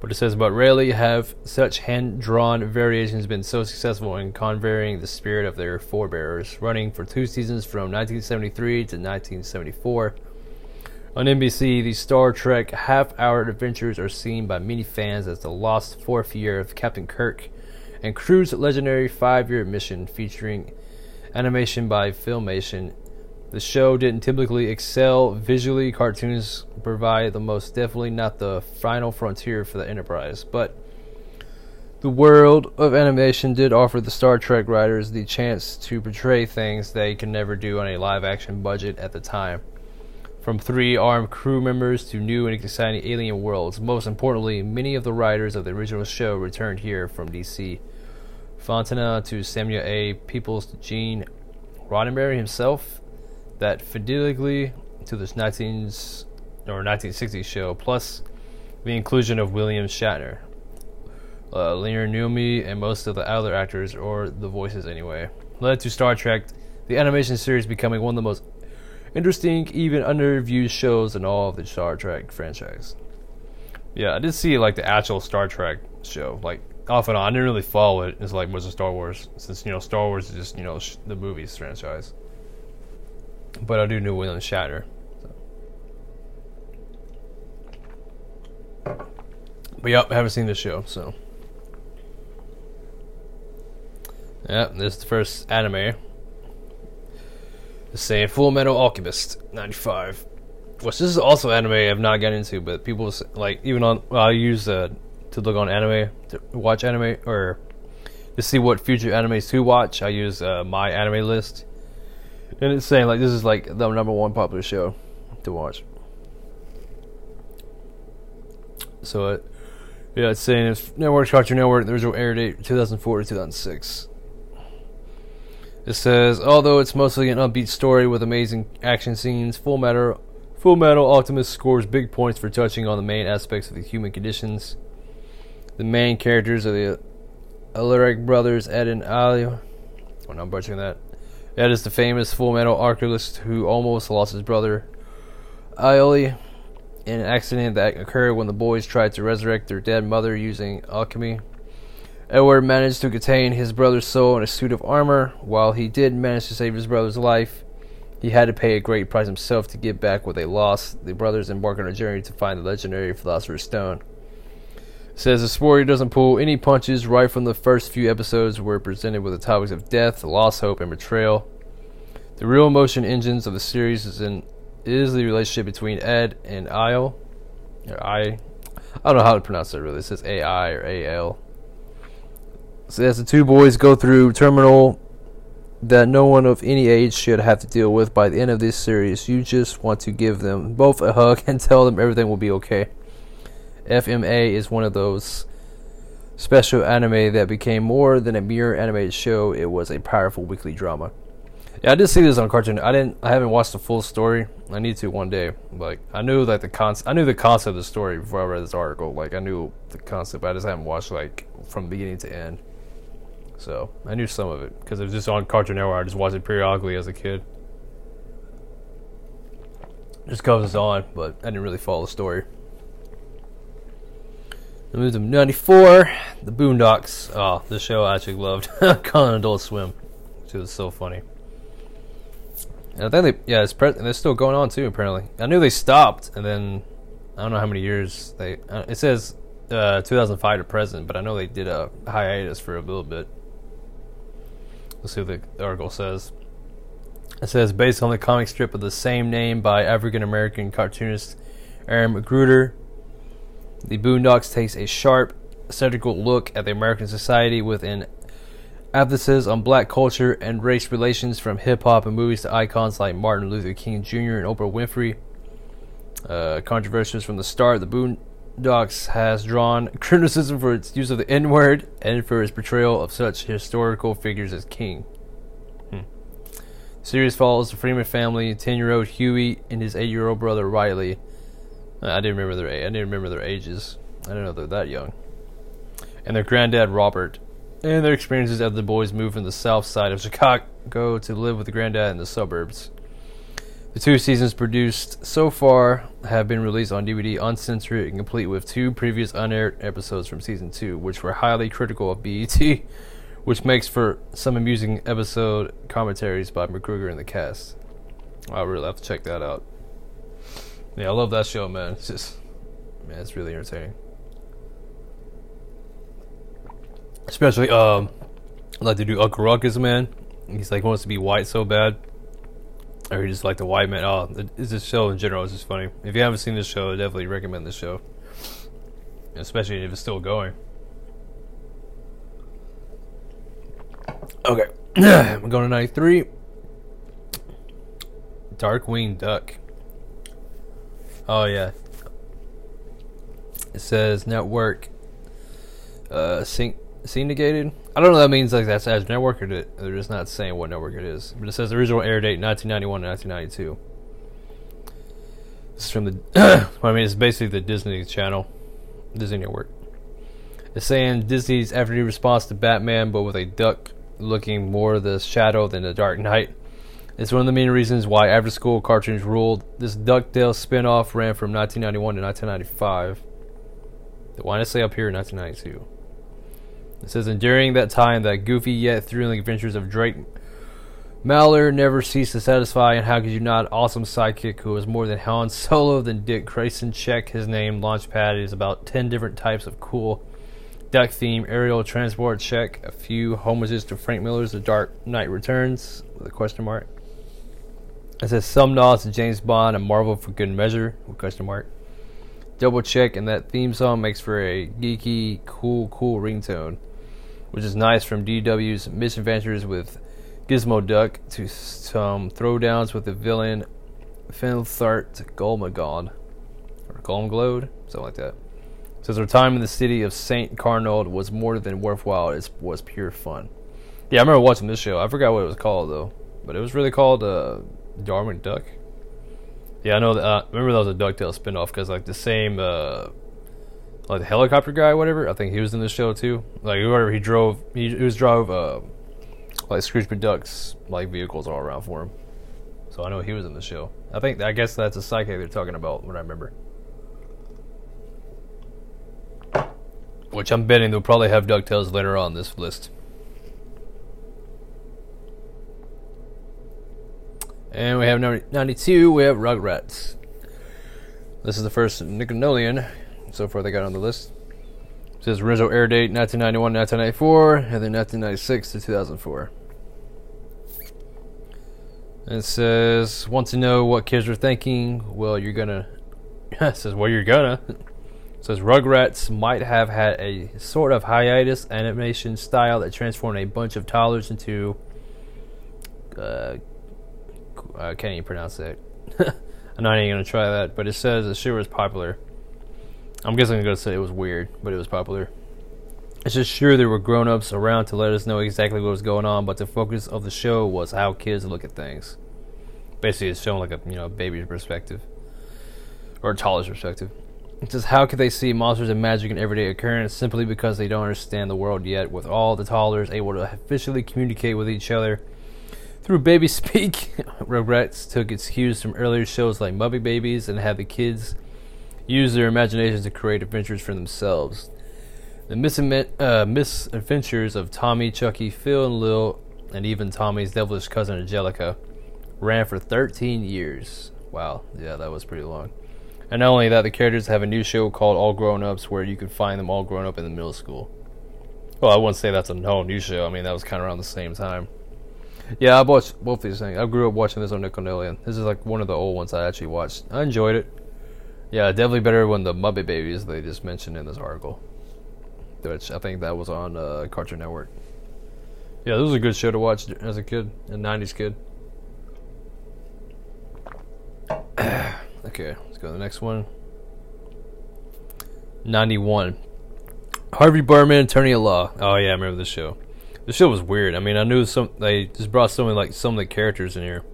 But it says, but rarely have such hand-drawn variations been so successful in conveying the spirit of their forebears. Running for two seasons from nineteen seventy-three to nineteen seventy-four. On N B C, the Star Trek half-hour adventures are seen by many fans as the lost fourth year of Captain Kirk and crew's legendary five-year mission featuring animation by Filmation. The show didn't typically excel visually. Cartoons provide the most, definitely not the final frontier for the Enterprise, but the world of animation did offer the Star Trek writers the chance to portray things they could never do on a live-action budget at the time. From three armed crew members to new and exciting alien worlds. Most importantly, many of the writers of the original show returned here from D C. Fontana to Samuel A. Peoples to Gene Roddenberry himself that fidelically to this nineteen or nineteen sixties show, plus the inclusion of William Shatner, uh, Leonard Nimoy, and most of the other actors, or the voices anyway, led to Star Trek, the animation series, becoming one of the most interesting, even underviewed shows in all of the Star Trek franchise. Yeah, I did see like the actual Star Trek show, like off and on. I didn't really follow it as like much of Star Wars, since you know Star Wars is just you know sh- the movies franchise. But I do know William Shatner. So. But yep, I haven't seen this show, so. Yep, this is the first anime. It's saying Full Metal Alchemist ninety-five. Which this is also anime I've not gotten into, but people like even on well, I use uh, to look on anime to watch anime or to see what future animes to watch. I use uh, my anime list, and it's saying like this is like the number one popular show to watch. So uh, yeah, it's saying it's Network Cartoon Network. The original air date two thousand four to two thousand six. It says although it's mostly an upbeat story with amazing action scenes, Full Metal. Full Metal Alchemist scores big points for touching on the main aspects of the human conditions. The main characters are the Alaric brothers, Ed and Ali. When oh, no, I'm butchering that, Ed is the famous Full Metal Alchemist who almost lost his brother, Ioli, in an accident that occurred when the boys tried to resurrect their dead mother using alchemy. Edward managed to contain his brother's soul in a suit of armor. While he did manage to save his brother's life, he had to pay a great price himself to get back what they lost. The brothers embark on a journey to find the legendary Philosopher's Stone. It says the story doesn't pull any punches. Right from the first few episodes, we're presented with the topics of death, lost hope, and betrayal. The real emotion engines of the series is in is the relationship between Ed and Ayo. Or I, I don't know how to pronounce that really. It says A I or A L. So as the two boys go through terminal that no one of any age should have to deal with. By the end of this series, you just want to give them both a hug and tell them everything will be okay. F M A is one of those special anime that became more than a mere animated show. It was a powerful weekly drama. Yeah, I did see this on Cartoon. I didn't. I haven't watched the full story. I need to one day. Like I knew like the con- I knew the concept of the story before I read this article. Like I knew the concept, but I just haven't watched like from beginning to end. So, I knew some of it, because it was just on Cartoon Network. I just watched it periodically as a kid. Just because it's on, but I didn't really follow the story. We moved to ninety-four, The Boondocks. Oh, this show I actually loved. Con Adult Swim. It was so funny. And I think they, yeah, it's pre- they're still going on too, apparently. I knew they stopped, and then, I don't know how many years they, uh, it says uh, two thousand five to present, but I know they did a hiatus for a little bit. Let's see what the article says. It says, based on the comic strip of the same name by African-American cartoonist Aaron Magruder, the Boondocks takes a sharp, satirical look at the American society with an emphasis on black culture and race relations, from hip-hop and movies to icons like Martin Luther King Junior and Oprah Winfrey. Uh, controversies from the start, the Boondocks has drawn criticism for its use of the N-word and for its portrayal of such historical figures as King. Hmm. The series follows the Freeman family, ten-year-old Huey and his eight-year-old brother Riley. Uh, I didn't remember their I didn't remember their ages. I didn't know they're that young. And their granddad Robert, and their experiences as the boys move from the south side of Chicago to live with the granddad in the suburbs. The two seasons produced so far have been released on D V D uncensored and complete with two previous unaired episodes from season two, which were highly critical of B E T, which makes for some amusing episode commentaries by McGregor and the cast. I really have to check that out. Yeah, I love that show, man. It's just, man, it's really entertaining. Especially, um, I like to do Uncle Ruckus, man. He's like, wants to be white so bad. Or you just like the white man. Oh, it's this show in general. It's just funny. If you haven't seen this show, I definitely recommend this show. Especially if it's still going. Okay. We're going to ninety-three. Darkwing Duck. Oh, yeah. It says network. Uh, Saint Scene negated? I don't know what that means, like that's as network, or they're just not saying what network it is. But it says the original air date nineteen ninety-one to nineteen ninety-two. This is from the I mean, it's basically the Disney Channel, Disney Network. It's saying Disney's afternoon response to Batman, but with a duck looking more the shadow than the Dark Knight. It's one of the main reasons why after school cartoons ruled. This DuckTales spinoff ran from nineteen ninety-one to nineteen ninety-five. Why did I say up here in nineteen ninety-two? It says, and during that time, that goofy yet thrilling adventures of Drake Mallor never ceased to satisfy, and how could you not? Awesome sidekick who was more than Han Solo than Dick Grayson. Check his name. Launchpad is about ten different types of cool duck theme aerial transport. Check a few homages to Frank Miller's The Dark Knight Returns with a question mark. It says some nods to James Bond and Marvel for good measure with question mark. Double check, and that theme song makes for a geeky, cool, cool ringtone, which is nice. From D W's misadventures with Gizmo Duck to some throwdowns with the villain Fenthart Golmagod, or Golmglode, something like that. It says her time in the city of Saint Carnold was more than worthwhile. It was pure fun. Yeah, I remember watching this show. I forgot what it was called though, but it was really called uh, Darwin Duck. Yeah, I know that. Uh, remember that was a DuckTales spinoff because, like, the same, uh, like, the helicopter guy, or whatever. I think he was in this show too. Like, whoever he drove, he, he was drove, uh, like Scrooge McDuck's like vehicles all around for him. So I know he was in the show. I think, I guess that's a psychic they're talking about. What I remember, which I'm betting they'll probably have DuckTales later on this list. And we have ninety-two, we have Rugrats. This is the first Nickelodeon so far they got on the list. It says original air date nineteen ninety-one to nineteen ninety-four, and then nineteen ninety-six to two thousand four. And it says, want to know what kids are thinking? Well, you're gonna. It says, well, you're gonna. It says, Rugrats might have had a sort of hiatus animation style that transformed a bunch of toddlers into. Uh, I can't even pronounce that. I'm not even going to try that. But it says the show was popular. I'm guessing I'm going to say it was weird, but it was popular. It's just sure there were grown-ups around to let us know exactly what was going on, but the focus of the show was how kids look at things. Basically, it's showing like a, you know, baby's perspective. Or a toddler's perspective. It says, how could they see monsters and magic in everyday occurrence simply because they don't understand the world yet, with all the toddlers able to officially communicate with each other through baby speak. Rugrats took its cues from earlier shows like Muppet Babies and had the kids use their imaginations to create adventures for themselves. The misadvent- uh, misadventures of Tommy, Chucky, Phil, and Lil, and even Tommy's devilish cousin Angelica ran for thirteen years. Wow, yeah, that was pretty long. And not only that, the characters have a new show called All Grown Ups where you can find them all grown up in the middle school. Well, I wouldn't say that's a whole new show. I mean, that was kind of around the same time. Yeah, I watched both these things. I grew up watching this on Nickelodeon. This is like one of the old ones I actually watched. I enjoyed it. Yeah, definitely better than the Muppet Babies they just mentioned in this article, which I think that was on uh, Cartoon Network. Yeah, this was a good show to watch as a kid, a nineties kid. Okay, let's go to the next one. ninety-one. Harvey Birdman, Attorney at Law. Oh yeah, I remember this show. The show was weird. I mean, I knew some. They just brought so many, like some of the characters in here.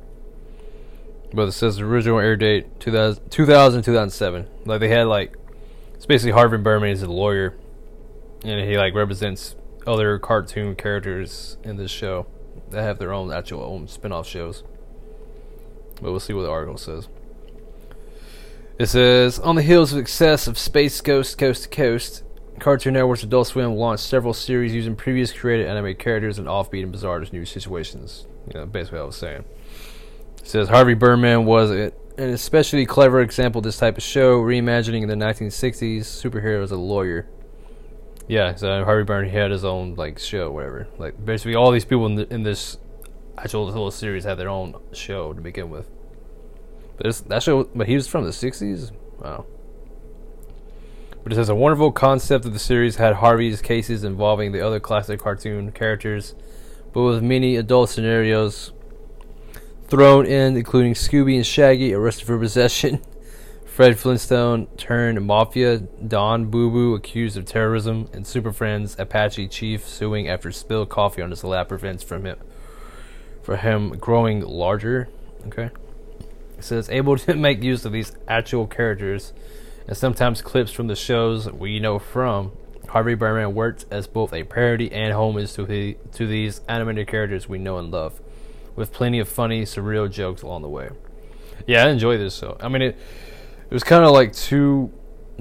But it says the original air date two thousand, two thousand two thousand seven. Like they had like, it's basically Harvey Birdman is a lawyer, and he like represents other cartoon characters in this show that have their own actual own spinoff shows. But we'll see what the article says. It says on the heels of success of Space Ghost Coast to Coast, Cartoon Network's Adult Swim launched several series using previous created anime characters and offbeat and bizarre to new situations. You know, basically what I was saying. It says Harvey Birdman was an especially clever example of this type of show, reimagining in the nineteen sixties superhero as a lawyer. Yeah, so Harvey Birdman had his own like show, whatever. Like basically, all these people in, the, in this actual little series had their own show to begin with. But this, that show, but he was from the sixties. Wow. But it says a wonderful concept of the series had Harvey's cases involving the other classic cartoon characters, but with many adult scenarios thrown in, including Scooby and Shaggy arrested for possession, Fred Flintstone turned mafia Don Boo Boo accused of terrorism, and Super Friends Apache Chief suing after spilled coffee on his lap prevents from him for him growing larger. Okay. It says able to make use of these actual characters and sometimes clips from the shows we know from. Harvey Birdman worked as both a parody and homage to the to these animated characters we know and love, with plenty of funny, surreal jokes along the way. Yeah, I enjoy this show. I mean, it it was kind of like too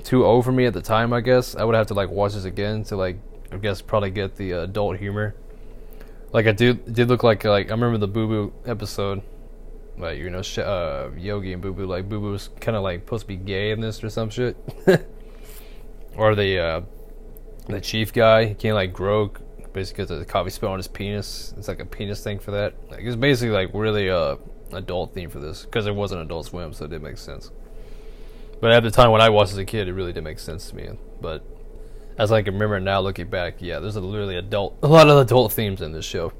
too old for me at the time. I guess I would have to like watch this again to like I guess probably get the uh, adult humor. Like I did did look like like I remember the Boo Boo episode, like you know sh- uh, Yogi and Boo Boo. Like Boo Boo was kind of like supposed to be gay in this or some shit, or the. Uh, The chief guy, he can't like grow basically because the coffee spill on his penis. It's like a penis thing for that. Like it's basically like really uh adult theme for this because it wasn't Adult Swim, so it didn't make sense. But at the time when I watched as a kid, it really didn't make sense to me. But as I can remember now, looking back, yeah, there's a literally adult, a lot of adult themes in this show.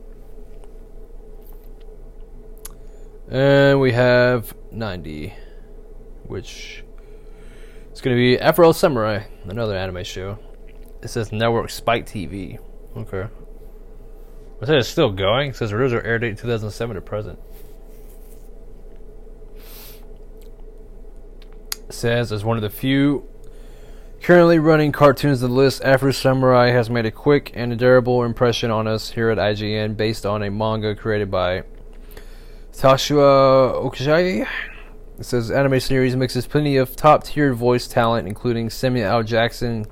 And we have ninety, which it's gonna be Afro Samurai, another anime show. It says Network Spike T V. Okay. It says it's still going. It says original air date two thousand seven to present. It says as one of the few currently running cartoons on the list, Afro Samurai has made a quick and durable impression on us here at I G N based on a manga created by Toshua Okazaki. It says anime series mixes plenty of top-tier voice talent, including Samuel L. Jackson,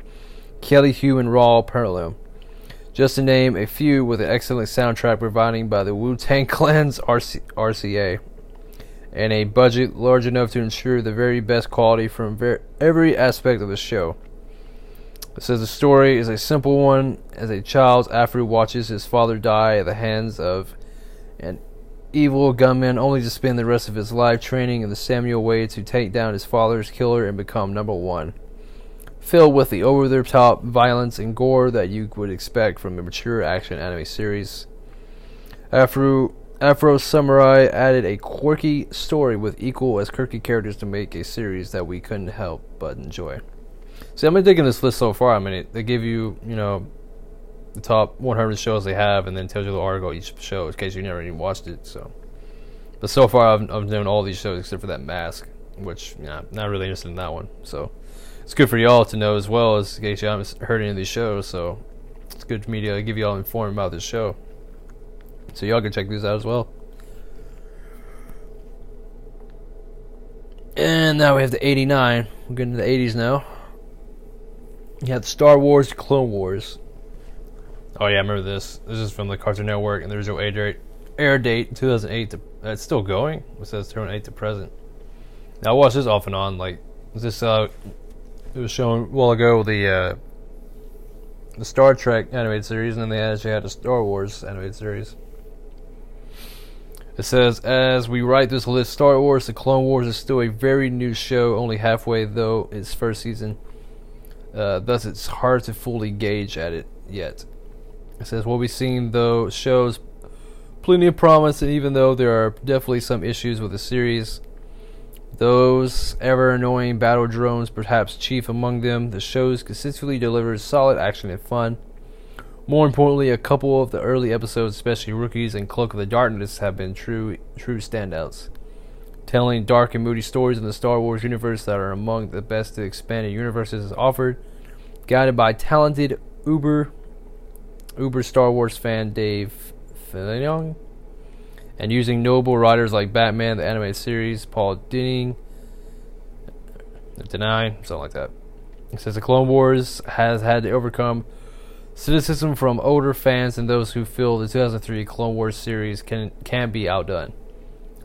Kelly Hu, and Raul Perlo, just to name a few, with an excellent soundtrack provided by the Wu-Tang Clan's R C A and a budget large enough to ensure the very best quality from ver- every aspect of the show. It says the story is a simple one. As a child, Afro watches his father die at the hands of an evil gunman, only to spend the rest of his life training in the Samuel way to take down his father's killer and become number one. Filled with the over-the-top violence and gore that you would expect from a mature action anime series, Afro, Afro Samurai added a quirky story with equal as quirky characters to make a series that we couldn't help but enjoy. See, I've been digging this list so far. I mean, it, they give you, you know, the top one hundred shows they have, and then tells you the article each show in case you never even watched it. So, but so far I've I've known all these shows except for that Mask, which yeah, I'm not really interested in that one. So. It's good for y'all to know as well, as in case you haven't heard any of these shows, so it's good for me to give y'all informed about this show. So y'all can check these out as well. And now we have the eighty-nine. We're getting to the eighties now. You have Star Wars Clone Wars. Oh yeah, I remember this. This is from the Cartoon Network, and the original air date two thousand eight. To, uh, it's still going. It says two thousand eight to present. Now I watched this off and on. Like, is this... Uh, It was shown a while ago, the uh, the Star Trek animated series, and then they actually had a Star Wars animated series. It says, as we write this list, Star Wars The Clone Wars is still a very new show, only halfway though its first season. Uh, thus, it's hard to fully gauge at it yet. It says, what we've seen though shows plenty of promise, and even though there are definitely some issues with the series, those ever-annoying battle drones, perhaps chief among them, the shows consistently delivers solid action and fun. More importantly, a couple of the early episodes, especially Rookies and Cloak of the Darkness, have been true true standouts, telling dark and moody stories in the Star Wars universe that are among the best the expanded universes is offered, guided by talented uber, uber Star Wars fan Dave Filoni, and using notable writers like Batman, the animated series, Paul Dini, Denine, something like that. It says the Clone Wars has had to overcome cynicism from older fans and those who feel the two thousand three Clone Wars series can can be outdone.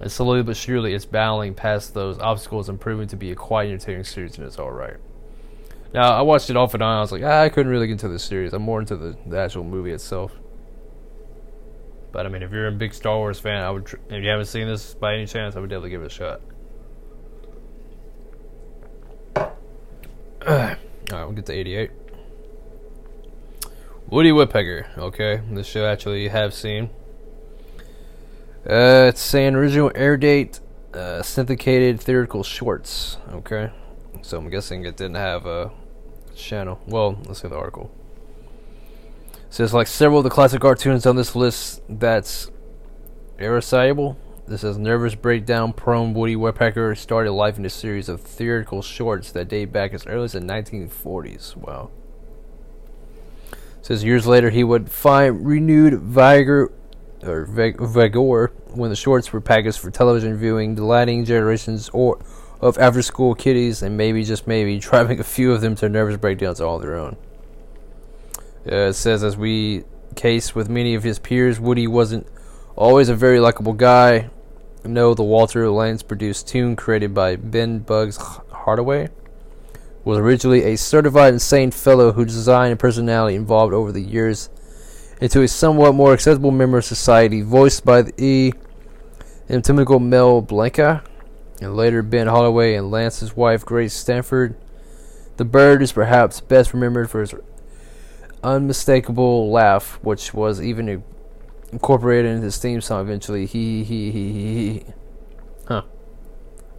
And slowly but surely, it's battling past those obstacles and proving to be a quite entertaining series, and it's all right. Now, I watched it off and on. I was like, ah, I couldn't really get into this series. I'm more into the, the actual movie itself. But, I mean, if you're a big Star Wars fan, I would. Tr- if you haven't seen this by any chance, I would definitely give it a shot. Alright, we'll get to eighty-eight. Woody Woodpecker. Okay, this show actually you have seen. Uh, it's saying original air date, uh, syndicated theatrical shorts. Okay, So I'm guessing it didn't have a channel. Well, let's see the article. It says, like several of the classic cartoons on this list that's irascible, this says nervous breakdown prone Woody Woodpecker started life in a series of theatrical shorts that date back as early as the nineteen forties. Wow. It says years later he would find renewed vigor or vigor when the shorts were packaged for television viewing, delighting generations or of after-school kiddies, and maybe, just maybe, driving a few of them to nervous breakdowns all their own. Uh, it says, as we case with many of his peers, Woody wasn't always a very likable guy. No, the Walter Lantz-produced tune created by Ben Bugs Hardaway was originally a certified insane fellow whose design and personality evolved over the years into a somewhat more acceptable member of society, voiced by the E. inimical Mel Blanca, and later Ben Holloway and Lance's wife Grace Stanford. The bird is perhaps best remembered for his unmistakable laugh, which was even incorporated into his theme song eventually. He he he he he. Huh.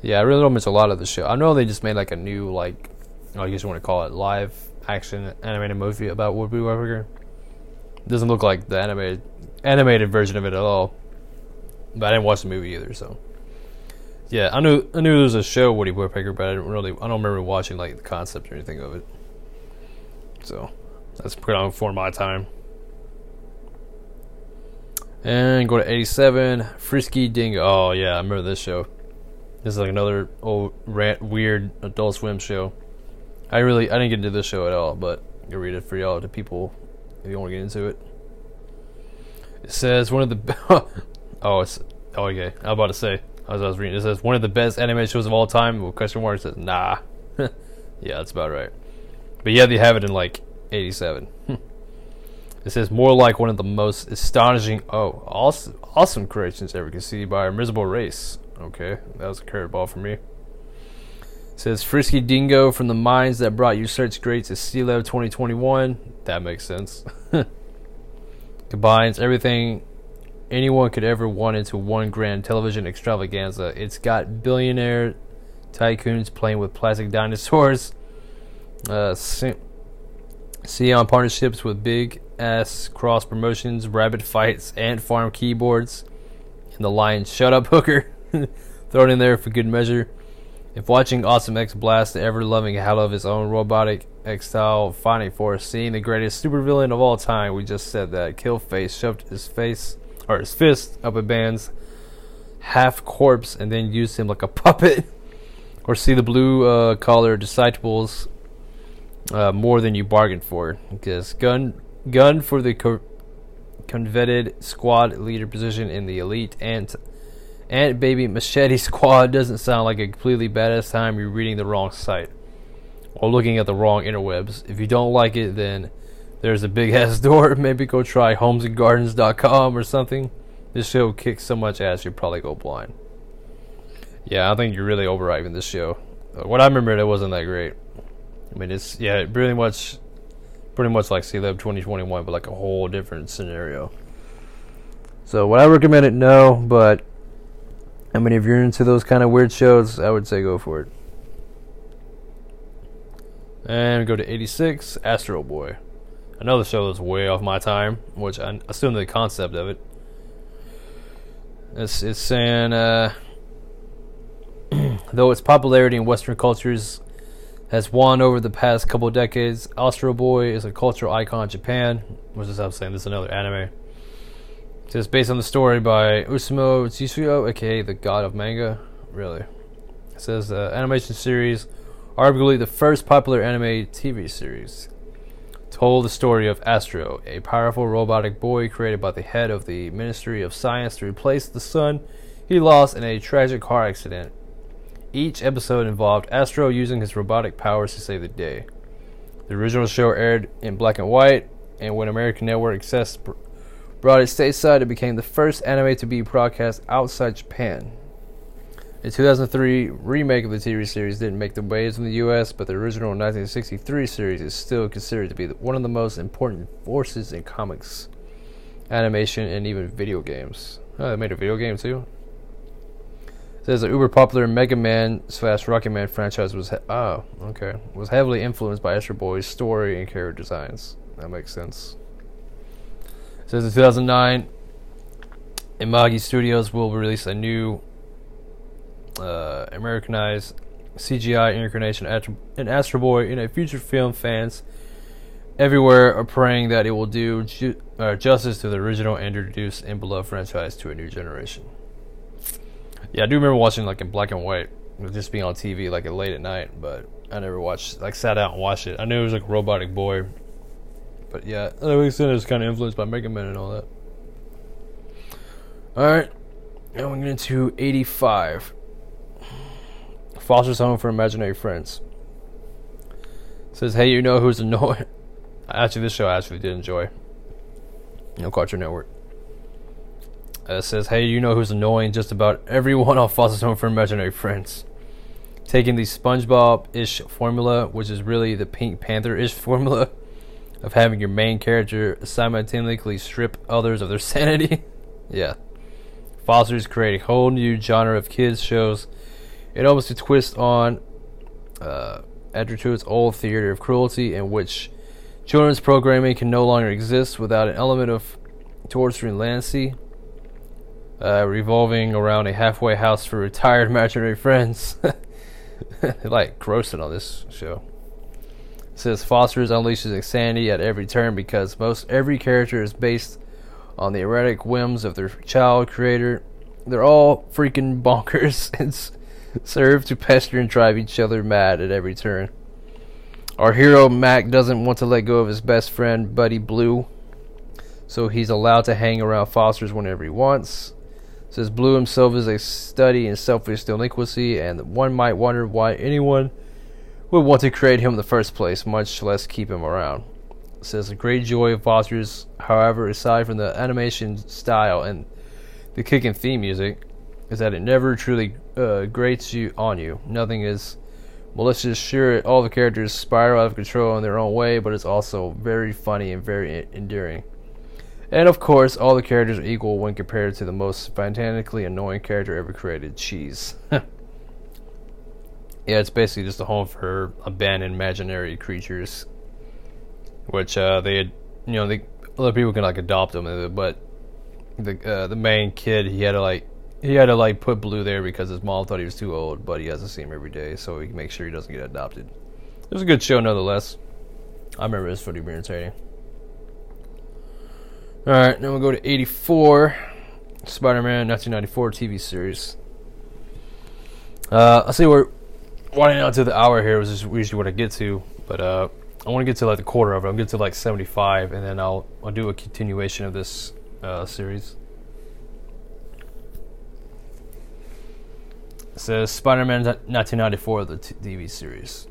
Yeah, I really don't miss a lot of the show. I know they just made like a new, like, I guess you want to call it live action animated movie about Woody Woodpecker. Doesn't look like the animated animated version of it at all. But I didn't watch the movie either, so. Yeah, I knew I knew there was a show Woody Woodpecker, but I didn't really I don't remember watching like the concept or anything of it. So that's pretty long for my time. And go to eighty-seven, Frisky Dingo. Oh yeah, I remember this show. This is like another old rant, weird Adult Swim show. I really I didn't get into this show at all, but I'll read it for y'all to people if you want to get into it. It says one of the oh it's oh okay. I was about to say. As I was reading, it says one of the best animated shows of all time. Well, question mark says nah. Yeah, that's about right. But yeah, they have it in like eighty-seven. It says more like one of the most astonishing, oh, awesome, awesome creations ever conceived by a miserable race. Okay, that was a curveball for me. It says Frisky Dingo, from the minds that brought you search greats to C-Lab twenty twenty-one. That makes sense. Combines everything anyone could ever want into one grand television extravaganza. It's got billionaire tycoons playing with plastic dinosaurs, uh, C E O partnerships with big ass cross promotions, rabbit fights, ant farm keyboards, and the line "Shut up, hooker" thrown in there for good measure. If watching Awesome X blast the ever-loving hell of his own robotic X-style fighting force, seeing the greatest supervillain of all time, we just said that, Killface shoved his face. Or his fist up a band's half corpse and then used him like a puppet. Or see the blue uh, collar disciples uh, more than you bargained for. Because gun, gun for the co- coveted squad leader position in the elite Ant, Ant Baby Machete Squad doesn't sound like a completely badass time. You're reading the wrong site or looking at the wrong interwebs. If you don't like it, then there's a big ass door. Maybe go try homes and gardens dot com or something. This show kicks so much ass you'll probably go blind. Yeah, I think you're really overhyping this show. What I remember, it wasn't that great. I mean, it's yeah, pretty much, pretty much like C-Lab twenty twenty-one, but like a whole different scenario. So would I recommend it? No, but I mean, if you're into those kind of weird shows, I would say go for it. And go to eighty-six, Astro Boy. Another show that's way off my time, which I assume the concept of it. It's it's saying, uh, though its popularity in Western cultures has waned over the past couple decades, Astro Boy is a cultural icon in Japan. Which is, I'm saying, this is another anime. It says, based on the story by Usumo Tsuchiya, aka the God of Manga. Really? It says, the animation series, arguably the first popular anime T V series, told the story of Astro, a powerful robotic boy created by the head of the Ministry of Science to replace the son he lost in a tragic car accident. Each episode involved Astro using his robotic powers to save the day. The original show aired in black and white, and when American Network Access brought it stateside, it became the first anime to be broadcast outside Japan. The two thousand three remake of the T V series didn't make the waves in the U S, but the original nineteen sixty-three series is still considered to be one of the most important forces in comics, animation, and even video games. Oh, they made a video game too? says the uber popular Mega Man slash Rocket Man franchise was he oh okay was heavily influenced by Astro Boy's story and character designs. That makes sense. It says in two thousand nine, Imagi Studios will release a new uh, Americanized C G I incarnation in Astro Boy in a future film. Fans everywhere are praying that it will do ju uh, justice to the original and introduce and beloved franchise to a new generation. Yeah, I do remember watching like in black and white, just being on T V like late at night, but I never watched, like sat out and watched it. I knew it was like Robotic Boy, but yeah, I was kind of influenced by Mega Man and all that. Alright, now we're going to eighty-five. Foster's Home for Imaginary Friends. It says, hey, you know who's annoying? Actually, this show I actually did enjoy. No Cartoon Network. Uh, it says, hey, you know who's annoying? Just about everyone on Foster's Home for Imaginary Friends. Taking the SpongeBob-ish formula, which is really the Pink Panther-ish formula, of having your main character simultaneously strip others of their sanity. Yeah. Foster's creating a whole new genre of kids shows. It almost a twist on uh, Adderton's old theater of cruelty, in which children's programming can no longer exist without an element of torturing Lancy, uh, revolving around a halfway house for retired imaginary friends. They like grossing on this show. It says Foster's unleashes insanity at every turn because most every character is based on the erratic whims of their child creator. They're all freaking bonkers and serve to pester and drive each other mad at every turn. Our hero Mac doesn't want to let go of his best friend Buddy Blue, so he's allowed to hang around Foster's whenever he wants. It says Blue himself is a study in selfish delinquency, and one might wonder why anyone would want to create him in the first place, much less keep him around. It says the great joy of Foster's, however, aside from the animation style and the kick and theme music, is that it never truly uh, grates you on you. Nothing is malicious. Sure, all the characters spiral out of control in their own way, but it's also very funny and very endearing. And of course, all the characters are equal when compared to the most fantastically annoying character ever created, Cheese. Yeah, it's basically just a home for abandoned imaginary creatures, which uh, they, had, you know, they, other people can like adopt them, but the uh, the main kid, he had to like. He had to, like, put Blue there because his mom thought he was too old, but he has to see him every day, so he can make sure he doesn't get adopted. It was a good show, nonetheless. I remember this pretty entertaining. Alright, now we'll go to eighty-four. Spider-Man nineteen ninety-four T V series. Uh, I see we're winding out to the hour here, which is usually what I get to, but uh, I want to get to, like, the quarter of it. I'll get to, like, seventy-five, and then I'll, I'll do a continuation of this uh, series. It says Spider-Man nineteen ninety-four, the T V series.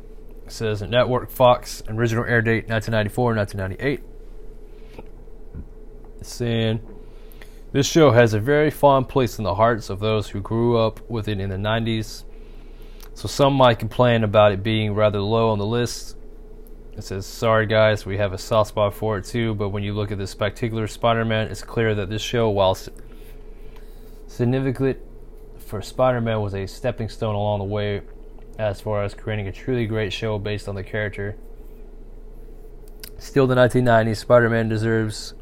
It says Network Fox, original air date nineteen ninety-four and nineteen ninety-eight. It's saying this show has a very fond place in the hearts of those who grew up with it in the nineties. So some might complain about it being rather low on the list. It says, sorry guys, we have a soft spot for it too, but when you look at this particular Spider-Man, it's clear that this show, while significant for Spider-Man, was a stepping stone along the way as far as creating a truly great show based on the character. Still, the nineteen nineties Spider-Man deserves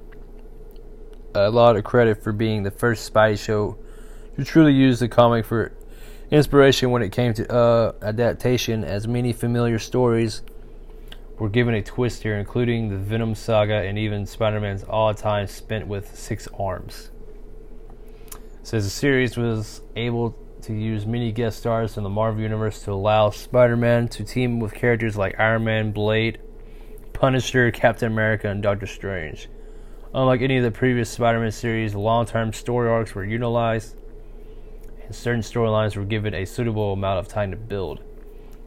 a lot of credit for being the first Spidey show to truly use the comic for inspiration when it came to uh, adaptation, as many familiar stories were given a twist here, including the Venom saga and even Spider-Man's odd time spent with six arms. Says the series was able to use many guest stars from the Marvel Universe to allow Spider-Man to team with characters like Iron Man, Blade, Punisher, Captain America, and Doctor Strange. Unlike any of the previous Spider-Man series, long-term story arcs were utilized, and certain storylines were given a suitable amount of time to build,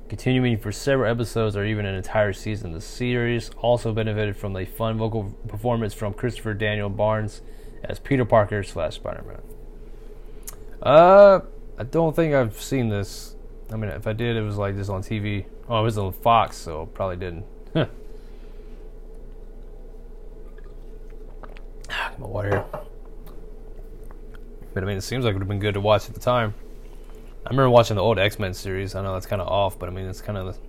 continuing for several episodes or even an entire season. The series also benefited from a fun vocal performance from Christopher Daniel Barnes as Peter Parker slash Spider-Man. Uh, I don't think I've seen this. I mean, if I did, it was like this on T V. Oh, it was on Fox, so probably didn't. Huh. Get my water here. But I mean, it seems like it would have been good to watch at the time. I remember watching the old X-Men series. I know that's kind of off, but I mean, it's kind of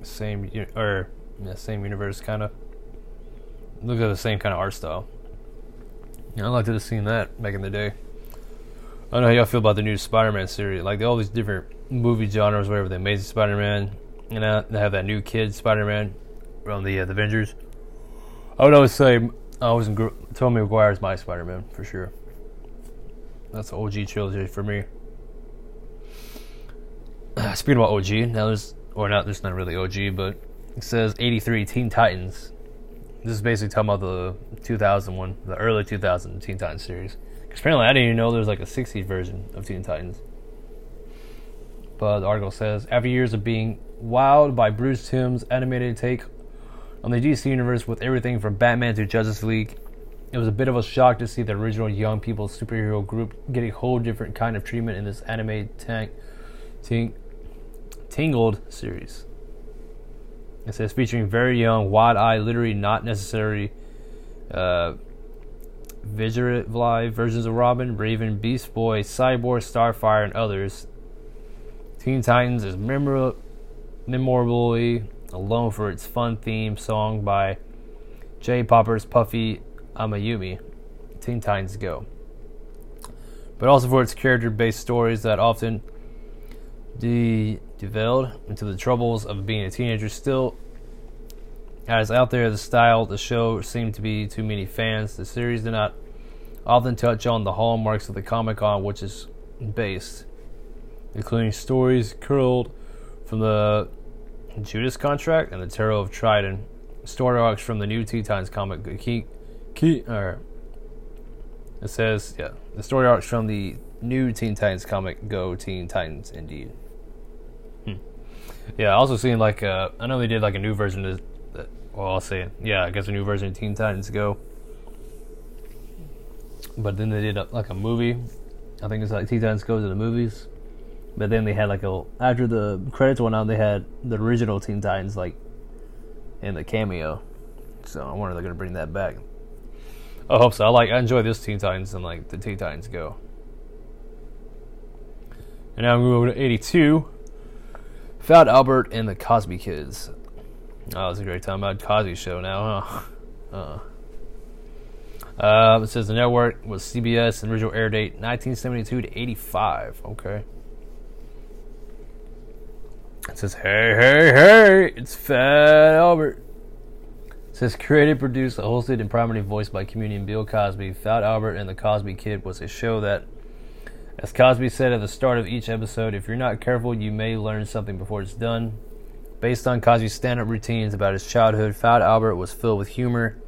the same, or yeah, same universe, kind of. Looks at the same kind of art style. Yeah, I'd like to have seen that back in the day. I don't know how y'all feel about the new Spider-Man series. Like, all these different movie genres, whatever, the Amazing Spider-Man, you know, they have that new kid Spider-Man from the, uh, the Avengers. I would always say, I was in, Tobey Maguire's my Spider-Man, for sure. That's the O G trilogy for me. Speaking about O G, now there's, or not, there's not really O G, but it says eighty-three Teen Titans. This is basically talking about the two thousand one, the early two thousand Teen Titans series. Because apparently I didn't even know there was like a sixties version of Teen Titans. But the article says, after years of being wowed by Bruce Timm's animated take on the D C universe with everything from Batman to Justice League, it was a bit of a shock to see the original young people superhero group get a whole different kind of treatment in this anime tank, ting, Tangled series. It says featuring very young, wide-eyed, literally not necessary uh, visualized versions of Robin, Raven, Beast Boy, Cyborg, Starfire, and others. Teen Titans is memorable, memorably alone for its fun theme song by J-Popper's Puffy Amayumi, Teen Titans Go. But also for its character-based stories that often de- developed into the troubles of being a teenager. Still, as out there, the style, the show seemed to be too many fans. The series did not often touch on the hallmarks of the comic on which it's based, including stories curled from the Judas Contract and the Tarot of Trident, story arcs from the new Teen Titans comic. Key, key, or it says, yeah, the story arcs from the new Teen Titans comic. Go Teen Titans, indeed. Hmm. Yeah, I also seen like uh, I know they did like a new version of. Uh, well, I'll say it. Yeah, I guess a new version of Teen Titans Go. But then they did a, like a movie. I think it's like Teen Titans Go to the movies. But then they had like a, after the credits went out, they had the original Teen Titans like in the cameo. So I wonder if they're gonna bring that back. I hope so. I like I enjoy this Teen Titans and like the Teen Titans Go. And now I'm going over to eighty-two. Fat Albert and the Cosby Kids. Oh, it's a great time about Cosby show now, huh? Uh-uh. Uh, it says the network was C B S and original air date nineteen seventy-two to eighty-five. Okay. It says, hey, hey, hey, it's Fat Albert. It says, created, produced, hosted, and prominently voiced by comedian Bill Cosby, Fat Albert and the Cosby Kid was a show that, as Cosby said at the start of each episode, if you're not careful, you may learn something before it's done. Based on Cosby's stand-up routines about his childhood, Fat Albert was filled with humor,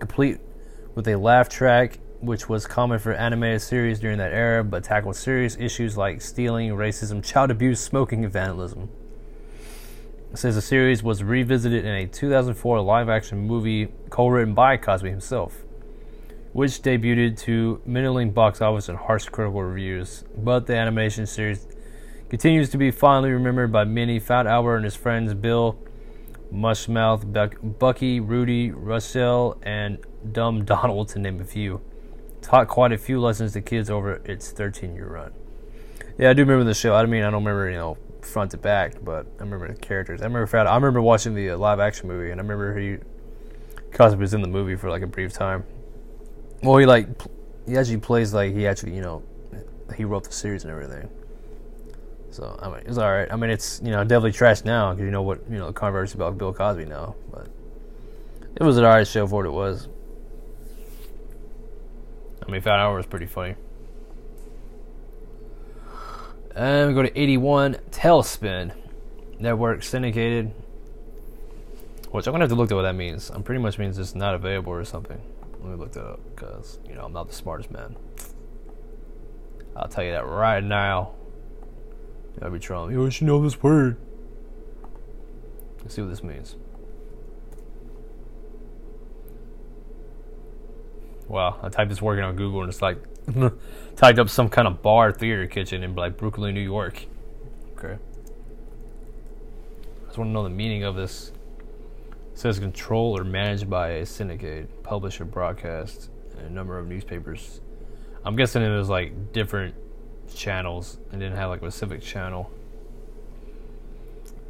complete with a laugh track, which was common for animated series during that era, but tackled serious issues like stealing, racism, child abuse, smoking, and vandalism. It says the series was revisited in a two thousand four live-action movie co-written by Cosby himself, which debuted to middling box office and harsh critical reviews. But the animation series continues to be fondly remembered by many. Fat Albert and his friends Bill, Mushmouth, Buck, Bucky, Rudy, Russell, and Dumb Donald, to name a few, taught quite a few lessons to kids over its thirteen-year run. Yeah, I do remember the show. I mean, I don't remember, you know, front to back, but I remember the characters. I remember Fat. I remember watching the uh, live action movie, and I remember he Cosby was in the movie for like a brief time. Well, he like he actually plays like he actually, you know, he wrote the series and everything. So I mean, it's all right. I mean, it's, you know, definitely trash now because you know what, you know, the controversy about Bill Cosby now, but it was an alright show for what it was. I mean, Fat Albert was pretty funny. And we go to eighty-one, Tailspin, network syndicated, which I'm going to have to look at what that means. I'm pretty much means it's not available or something. Let me look that up because, you know, I'm not the smartest man. I'll tell you that right now. I'll be trying, you know, you should know this word. Let's see what this means. Wow, I typed this word in on Google and it's like, typed up some kind of bar, theater, kitchen in like Brooklyn, New York. Okay. I just want to know the meaning of this. It says controlled or managed by a syndicate, publisher, broadcast, and a number of newspapers. I'm guessing it was like different channels. It didn't have like a specific channel.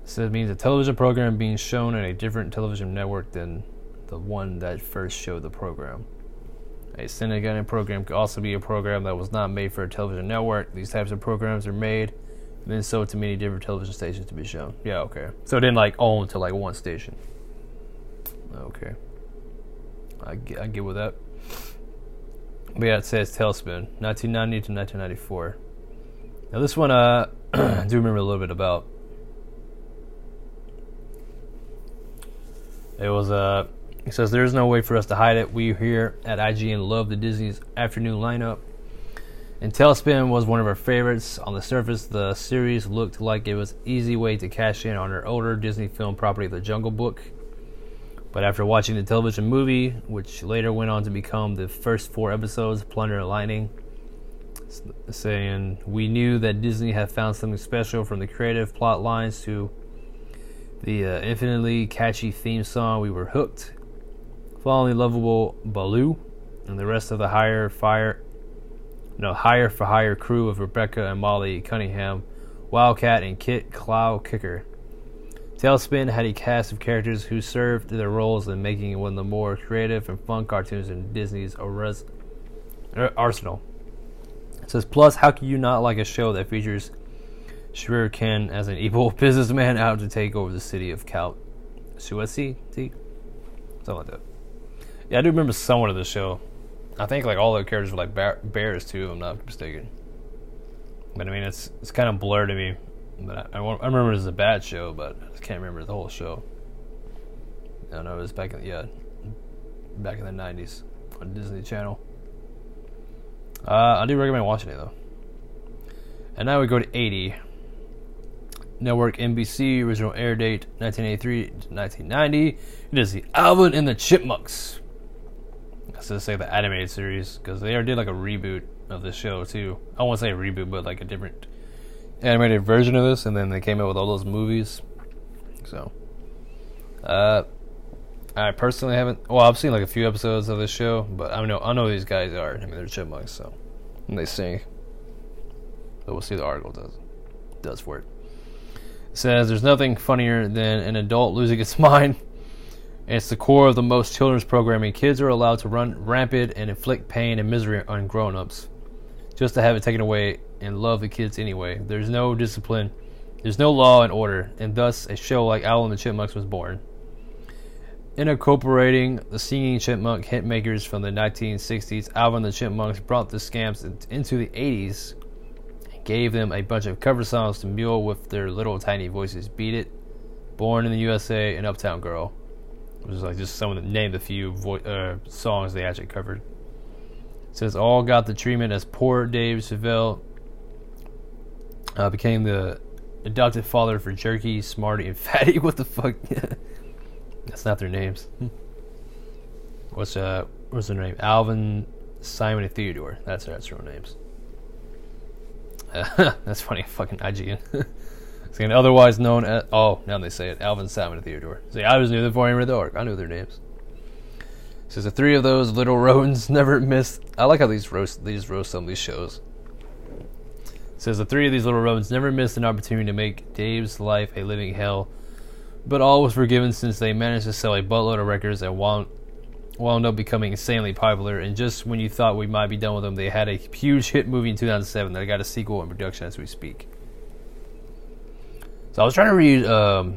So it means a television program being shown on a different television network than the one that first showed the program. A syndicated program could also be a program that was not made for a television network. These types of programs are made and then sold to many different television stations to be shown. Yeah, okay. So it didn't like own to like one station. Okay. I get, I get with that. But yeah, it says Tailspin, nineteen ninety to nineteen ninety-four. Now this one, uh, I do remember a little bit about. It was, uh, it says, there's no way for us to hide it. We here at I G N love the Disney's afternoon lineup. And Tailspin was one of our favorites. On the surface, the series looked like it was an easy way to cash in on our older Disney film property, The Jungle Book. But after watching the television movie, which later went on to become the first four episodes, Plunder and Lightning, saying, we knew that Disney had found something special, from the creative plot lines to the uh, infinitely catchy theme song. We were hooked. Following lovable Baloo and the rest of the higher fire, no, higher for higher crew of Rebecca and Molly Cunningham, Wildcat, and Kit Clow Kicker. Tailspin had a cast of characters who served their roles in making it one of the more creative and fun cartoons in Disney's ores- er, arsenal. It says, plus, how can you not like a show that features Shrier Ken as an evil businessman out to take over the city of Cal... Suesi? Something like that. Yeah, I do remember someone of the show. I think, like, all their characters were, like, bar- bears, too, if I'm not mistaken. But, I mean, it's it's kind of blurred to me. But I, I remember it was a bad show, but I just can't remember the whole show. I don't know, it was back in, yeah, back in the nineties on Disney Channel. Uh, I do recommend watching it, though. And now we go to eighty. Network N B C, original air date nineteen eighty-three to nineteen ninety. It is the Alvin and the Chipmunks. That's just like the animated series, because they already did like a reboot of the show, too. I won't say a reboot, but like a different animated version of this, and then they came out with all those movies. So uh I personally haven't well I've seen like a few episodes of this show, but I know I know who these guys are. I mean, they're chipmunks, so, and they sing. But we'll see the article does does for it. It says there's nothing funnier than an adult losing its mind. It's the core of the most children's programming. Kids are allowed to run rampant and inflict pain and misery on grown ups. Just to have it taken away and love the kids anyway. There's no discipline. There's no law and order. And thus, a show like Owl and the Chipmunks was born. Incorporating the singing chipmunk hitmakers from the nineteen sixties, Owl and the Chipmunks brought the scamps into the eighties and gave them a bunch of cover songs to mule with their little tiny voices. Beat It, Born in the U S A, and Uptown Girl. It was like just someone that named a few vo- uh, songs they actually covered. Says all got the treatment as poor Dave Chevelle uh, became the adopted father for Jerky, Smarty, and Fatty. What the fuck? That's not their names. What's uh? What's their name? Alvin, Simon, and Theodore. That's their real names. Uh, that's funny. Fucking I G N. It's again, otherwise known as... Oh, now they say it. Alvin, Simon, and Theodore. See, I was new before I read the arc. I knew their names. Says the three of those little rodents never missed. I like how these roast these roast some of these shows. Says the three of these little rodents never missed an opportunity to make Dave's life a living hell, but all was forgiven since they managed to sell a buttload of records and wound wound up becoming insanely popular. And just when you thought we might be done with them, they had a huge hit movie in two thousand seven that got a sequel in production as we speak. So I was trying to read. Um,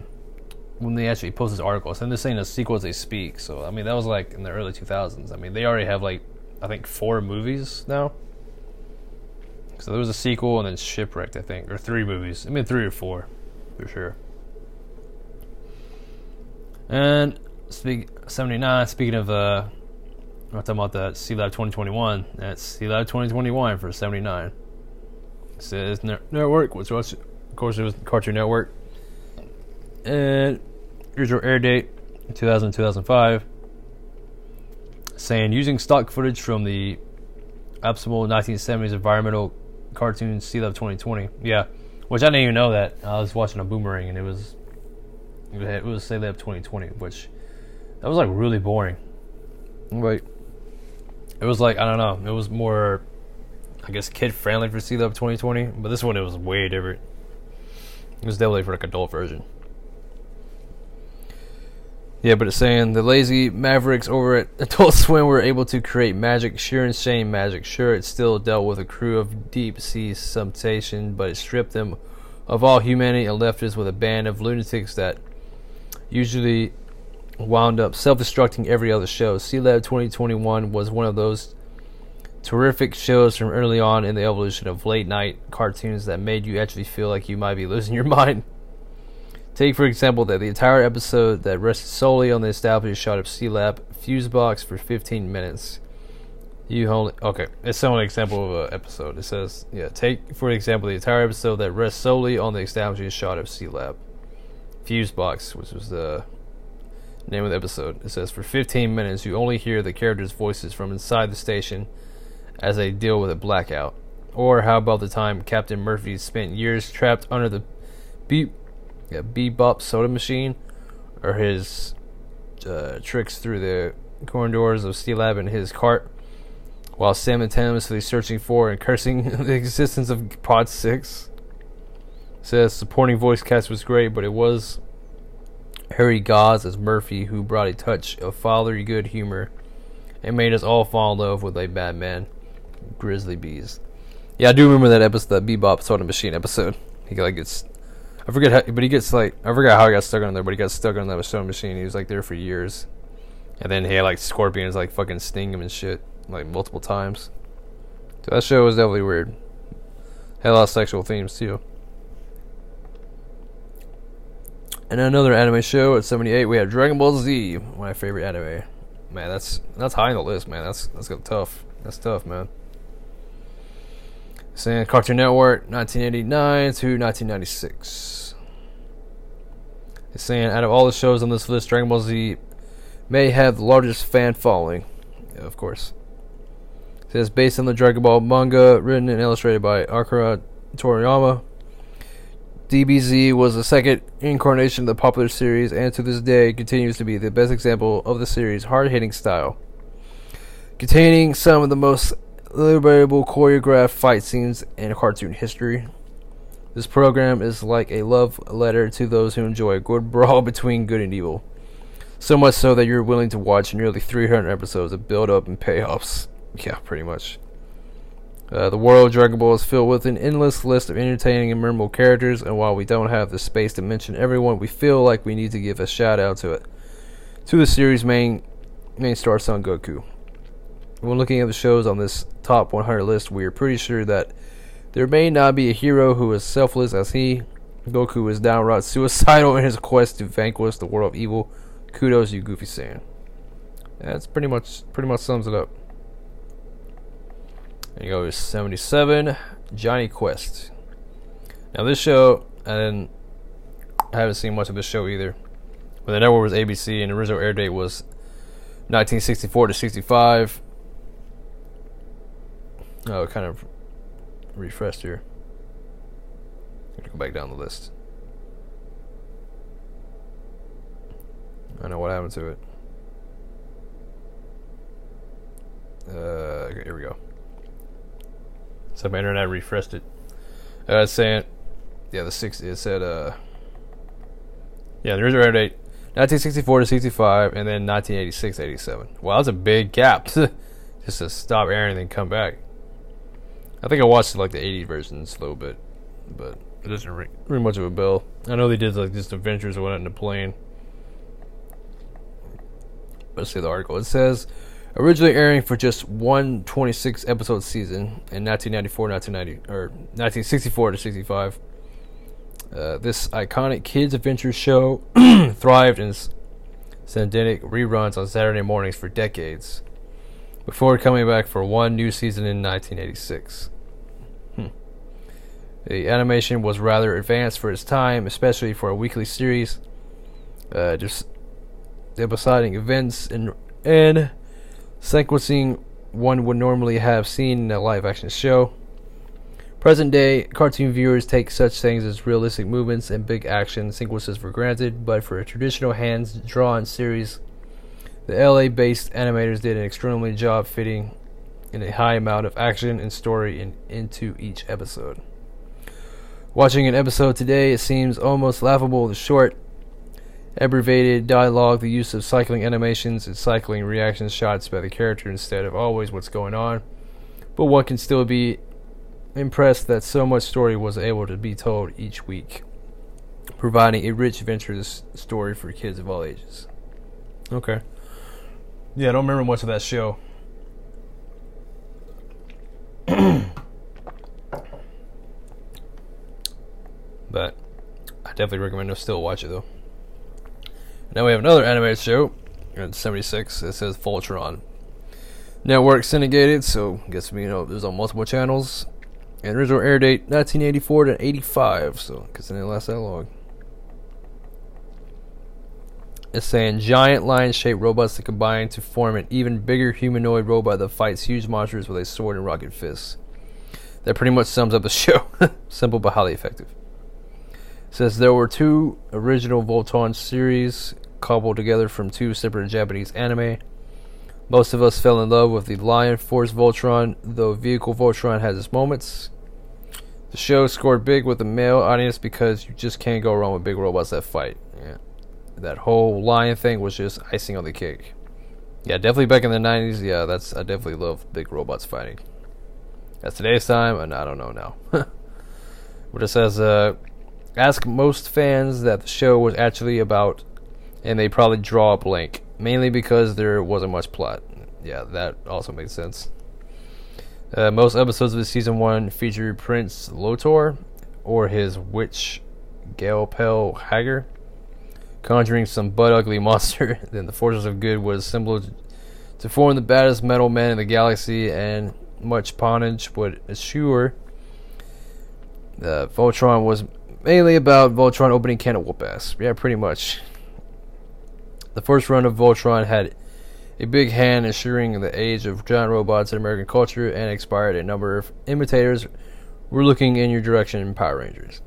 when they actually post this article, so they're saying the sequels they speak, so I mean that was like in the early two thousands. I mean they already have like I think four movies now, so there was a sequel and then Shipwrecked, I think, or three movies I mean three or four for sure. And speak seventy-nine, speaking of uh I'm talking about that C-Lab twenty twenty-one, that's C-Lab twenty twenty-one for seventy-nine. It says network, which was of course it was Cartoon Network. And here's your air date, two thousand to two thousand five, saying using stock footage from the optimal nineteen seventies environmental cartoon C-Lab twenty twenty. Yeah, which I didn't even know that. I was watching a Boomerang and it was it was C-Lab twenty twenty, which that was like really boring. Like, it was like, I don't know, it was more I guess, kid-friendly for C-Lab twenty twenty, but this one, it was way different. It was definitely for, like, adult version. Yeah, but it's saying the lazy mavericks over at Adult Swim were able to create magic. Sure and shame magic. Sure, it still dealt with a crew of deep-sea subtation, but it stripped them of all humanity and left us with a band of lunatics that usually wound up self-destructing every other show. C-Lab twenty twenty-one was one of those terrific shows from early on in the evolution of late-night cartoons that made you actually feel like you might be losing your mind. Take, for example, that the entire episode that rested solely on the established shot of C-Lab Fusebox for fifteen minutes. You only... Okay, it's an example of an episode. It says, yeah, take, for example, the entire episode that rests solely on the established shot of C-Lab Fusebox, which was the name of the episode. It says, for fifteen minutes, you only hear the characters' voices from inside the station as they deal with a blackout. Or how about the time Captain Murphy spent years trapped under the beep... Yeah, bebop soda machine, or his uh, tricks through the corridors of C-Lab in his cart, while simultaneously searching for and cursing the existence of Pod six. It says supporting voice cast was great, but it was Harry Goss as Murphy who brought a touch of fatherly good humor and made us all fall in love with a madman, Grizzly Bees. Yeah, I do remember that episode, that bebop soda machine episode. He like gets. I forget how, but he gets like, I forgot how he got stuck on there, but he got stuck on that sewing machine. He was like there for years. And then he had like scorpions like fucking sting him and shit, like multiple times. So that show was definitely weird. Had a lot of sexual themes too. And another anime show at seventy-eight, we have Dragon Ball Z, my favorite anime. Man, that's that's high on the list, man. That's that's tough. That's tough, man. Saying Cartoon Network, nineteen eighty-nine to nineteen ninety-six. It's saying out of all the shows on this list, Dragon Ball Z may have the largest fan following. Yeah, of course. It says based on the Dragon Ball manga written and illustrated by Akira Toriyama, D B Z was the second incarnation of the popular series and to this day continues to be the best example of the series' hard-hitting style. Containing some of the most variable choreographed fight scenes in cartoon history. This program is like a love letter to those who enjoy a good brawl between good and evil. So much so that you're willing to watch nearly three hundred episodes of build-up and payoffs. Yeah, pretty much. Uh, the world of Dragon Ball is filled with an endless list of entertaining and memorable characters, and while we don't have the space to mention everyone, we feel like we need to give a shout-out to it. To the series' main, main star, Son Goku. When looking at the shows on this top one hundred list, we are pretty sure that there may not be a hero who is selfless as he. Goku is downright suicidal in his quest to vanquish the world of evil. Kudos, you Goofy Saiyan. That's pretty much pretty much sums it up. There you go, seventy-seven, Johnny Quest. Now this show, and I haven't seen much of this show either. But the network was A B C, and the original air date was nineteen sixty-four to sixty-five. Oh, it kind of refreshed here. I'm going to go back down the list. I don't know what happened to it. Uh, okay, here we go. So my internet refreshed it. Uh, it's saying, yeah, the six. It said, uh, yeah, there's a air date, nineteen sixty-four to sixty-five, and then nineteen eighty-six to eighty-seven. Wow, that's a big gap. Just to stop airing and then come back. I think I watched like the eighties versions a little bit, but it doesn't ring, ring much of a bell. I know they did like just adventures that went out in a plane. Let's see the article. It says originally airing for just one twenty-six episode season in nineteen ninety-four, nineteen ninety, or nineteen sixty-four to sixty-five. Uh, this iconic kids adventure show thrived in Saint-Denis reruns on Saturday mornings for decades, before coming back for one new season in nineteen eighty-six. Hmm. The animation was rather advanced for its time, especially for a weekly series. Uh, just episodic events and, and sequencing one would normally have seen in a live-action show. Present-day cartoon viewers take such things as realistic movements and big action sequences for granted, but for a traditional hands-drawn series, the L A-based animators did an extremely job fitting and a high amount of action and story in, into each episode. Watching an episode today, it seems almost laughable, the short, abbreviated dialogue, the use of cycling animations and cycling reaction shots by the character instead of always what's going on. But one can still be impressed that so much story was able to be told each week, providing a rich, adventurous story for kids of all ages. Okay. Yeah, I don't remember much of that show. But I definitely recommend to still watch it, though. Now we have another animated show in seventy-six that says Voltron. Network syndicated, so I guess, you know, it was on multiple channels. And original air date nineteen eighty-four to eighty-five, so I guess it didn't last that long. It's saying giant lion-shaped robots that combine to form an even bigger humanoid robot that fights huge monsters with a sword and rocket fists. That pretty much sums up the show. Simple but highly effective. It says there were two original Voltron series cobbled together from two separate Japanese anime. Most of us fell in love with the Lion Force Voltron, though Vehicle Voltron has its moments. The show scored big with the male audience because you just can't go wrong with big robots that fight. Yeah. That whole lion thing was just icing on the cake. Yeah, definitely back in the nineties. Yeah, that's I definitely love big robots fighting. That's today's time, and I don't know now. But it says, uh, ask most fans that the show was actually about, and they probably draw a blank, mainly because there wasn't much plot. Yeah, that also makes sense. Uh, most episodes of season one feature Prince Lotor or his witch Galpel Hager, conjuring some butt-ugly monster. Then the Forces of Good was assembled to form the baddest metal man in the galaxy, and much pawnage would assure that Voltron was mainly about Voltron opening can of whoop-ass. Yeah, pretty much. The first run of Voltron had a big hand ensuring the age of giant robots in American culture, and inspired a number of imitators were looking in your direction in Power Rangers.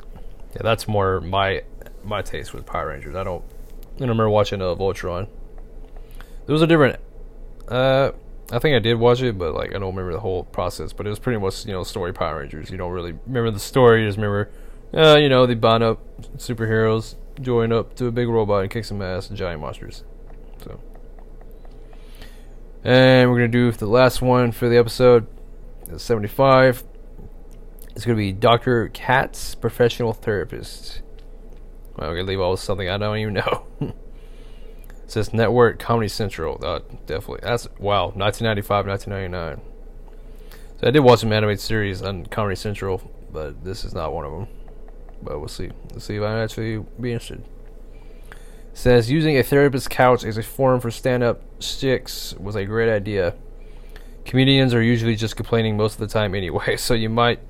Yeah, that's more my... my taste with Power Rangers. I don't, I don't remember watching uh, Voltron. There was a different, uh, I think I did watch it, but like I don't remember the whole process. But it was pretty much, you know, story Power Rangers. You don't really remember the story. You just remember, uh, you know, they bond up, superheroes join up to a big robot and kick some ass and giant monsters. So, and we're gonna do the last one for the episode, seventy-five. It's gonna be Doctor Katz, Professional Therapist. I'm going to leave all with something I don't even know. It says Network Comedy Central. Uh, definitely. That's, wow, nineteen ninety-five, nineteen ninety-nine. So I did watch some animated series on Comedy Central, but this is not one of them. But we'll see. Let's see if I actually be interested. It says using a therapist's couch as a forum for stand-up sticks was a great idea. Comedians are usually just complaining most of the time anyway, so you might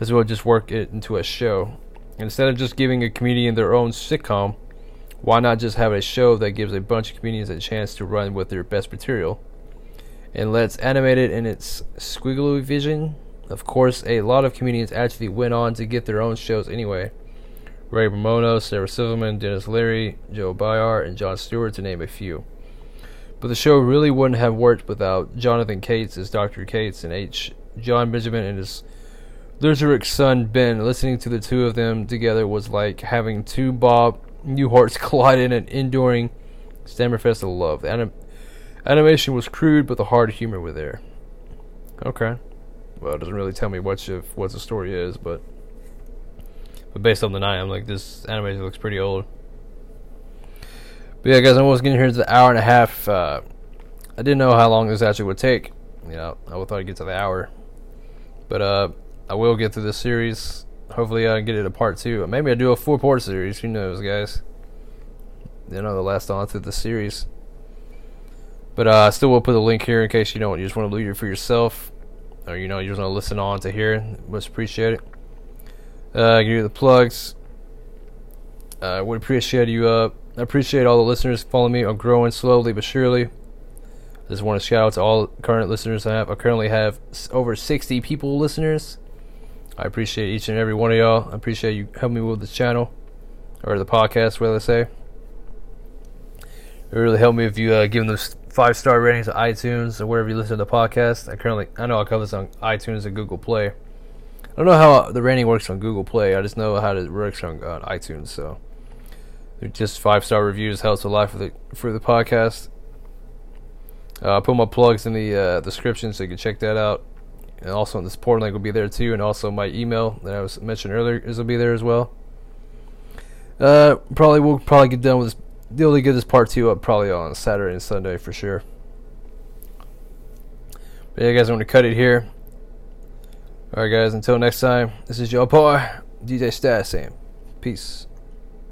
as well just work it into a show. Instead of just giving a comedian their own sitcom, why not just have a show that gives a bunch of comedians a chance to run with their best material and lets animate it in its squiggly vision? Of course, a lot of comedians actually went on to get their own shows anyway. Ray Romano, Sarah Silverman, Dennis Leary, Joe Byrne, and Jon Stewart, to name a few. But the show really wouldn't have worked without Jonathan Katz as Doctor Katz and H. John Benjamin and his Lizeric's son Ben. Listening to the two of them together was like having two Bob Newharts collide in an enduring Stammerfest of love. The anim- animation was crude, but the hard humor were there. Okay. Well, it doesn't really tell me much of what the story is, but but based on the night, I'm like, this animation looks pretty old. But yeah, guys, I'm almost getting here to the hour and a half. Uh, I didn't know how long this actually would take. You know, I thought I'd get to the hour. But, uh... I will get through this series. Hopefully I can get it a part two. Maybe I do a four part series. Who knows, guys? You know, the last on through the series. But uh, I still will put the link here in case you don't. You just want to read it for yourself. Or, you know, you just want to listen on to hear. Much appreciate it. Uh, I give you the plugs. I uh, would appreciate you. Uh, I appreciate all the listeners following me. I'm growing slowly but surely. I just want to shout out to all current listeners I have. I currently have over sixty people listeners. I appreciate each and every one of y'all. I appreciate you helping me with this channel, or the podcast, rather say. It really helped me if you uh, give them those five-star ratings on iTunes or wherever you listen to the podcast. I currently, I know I cover this on iTunes and Google Play. I don't know how the rating works on Google Play. I just know how it works on, on iTunes. So just five-star reviews helps a lot for the for the podcast. Uh, I put my plugs in the uh, description so you can check that out. And also this portal link will be there too. And also my email that I was mentioned earlier is will be there as well. Uh, probably we'll probably get done with this. They'll only get this part two up probably on Saturday and Sunday for sure. But yeah, guys, I'm going to cut it here. Alright, guys, until next time, this is your boy, D J Stash, saying peace.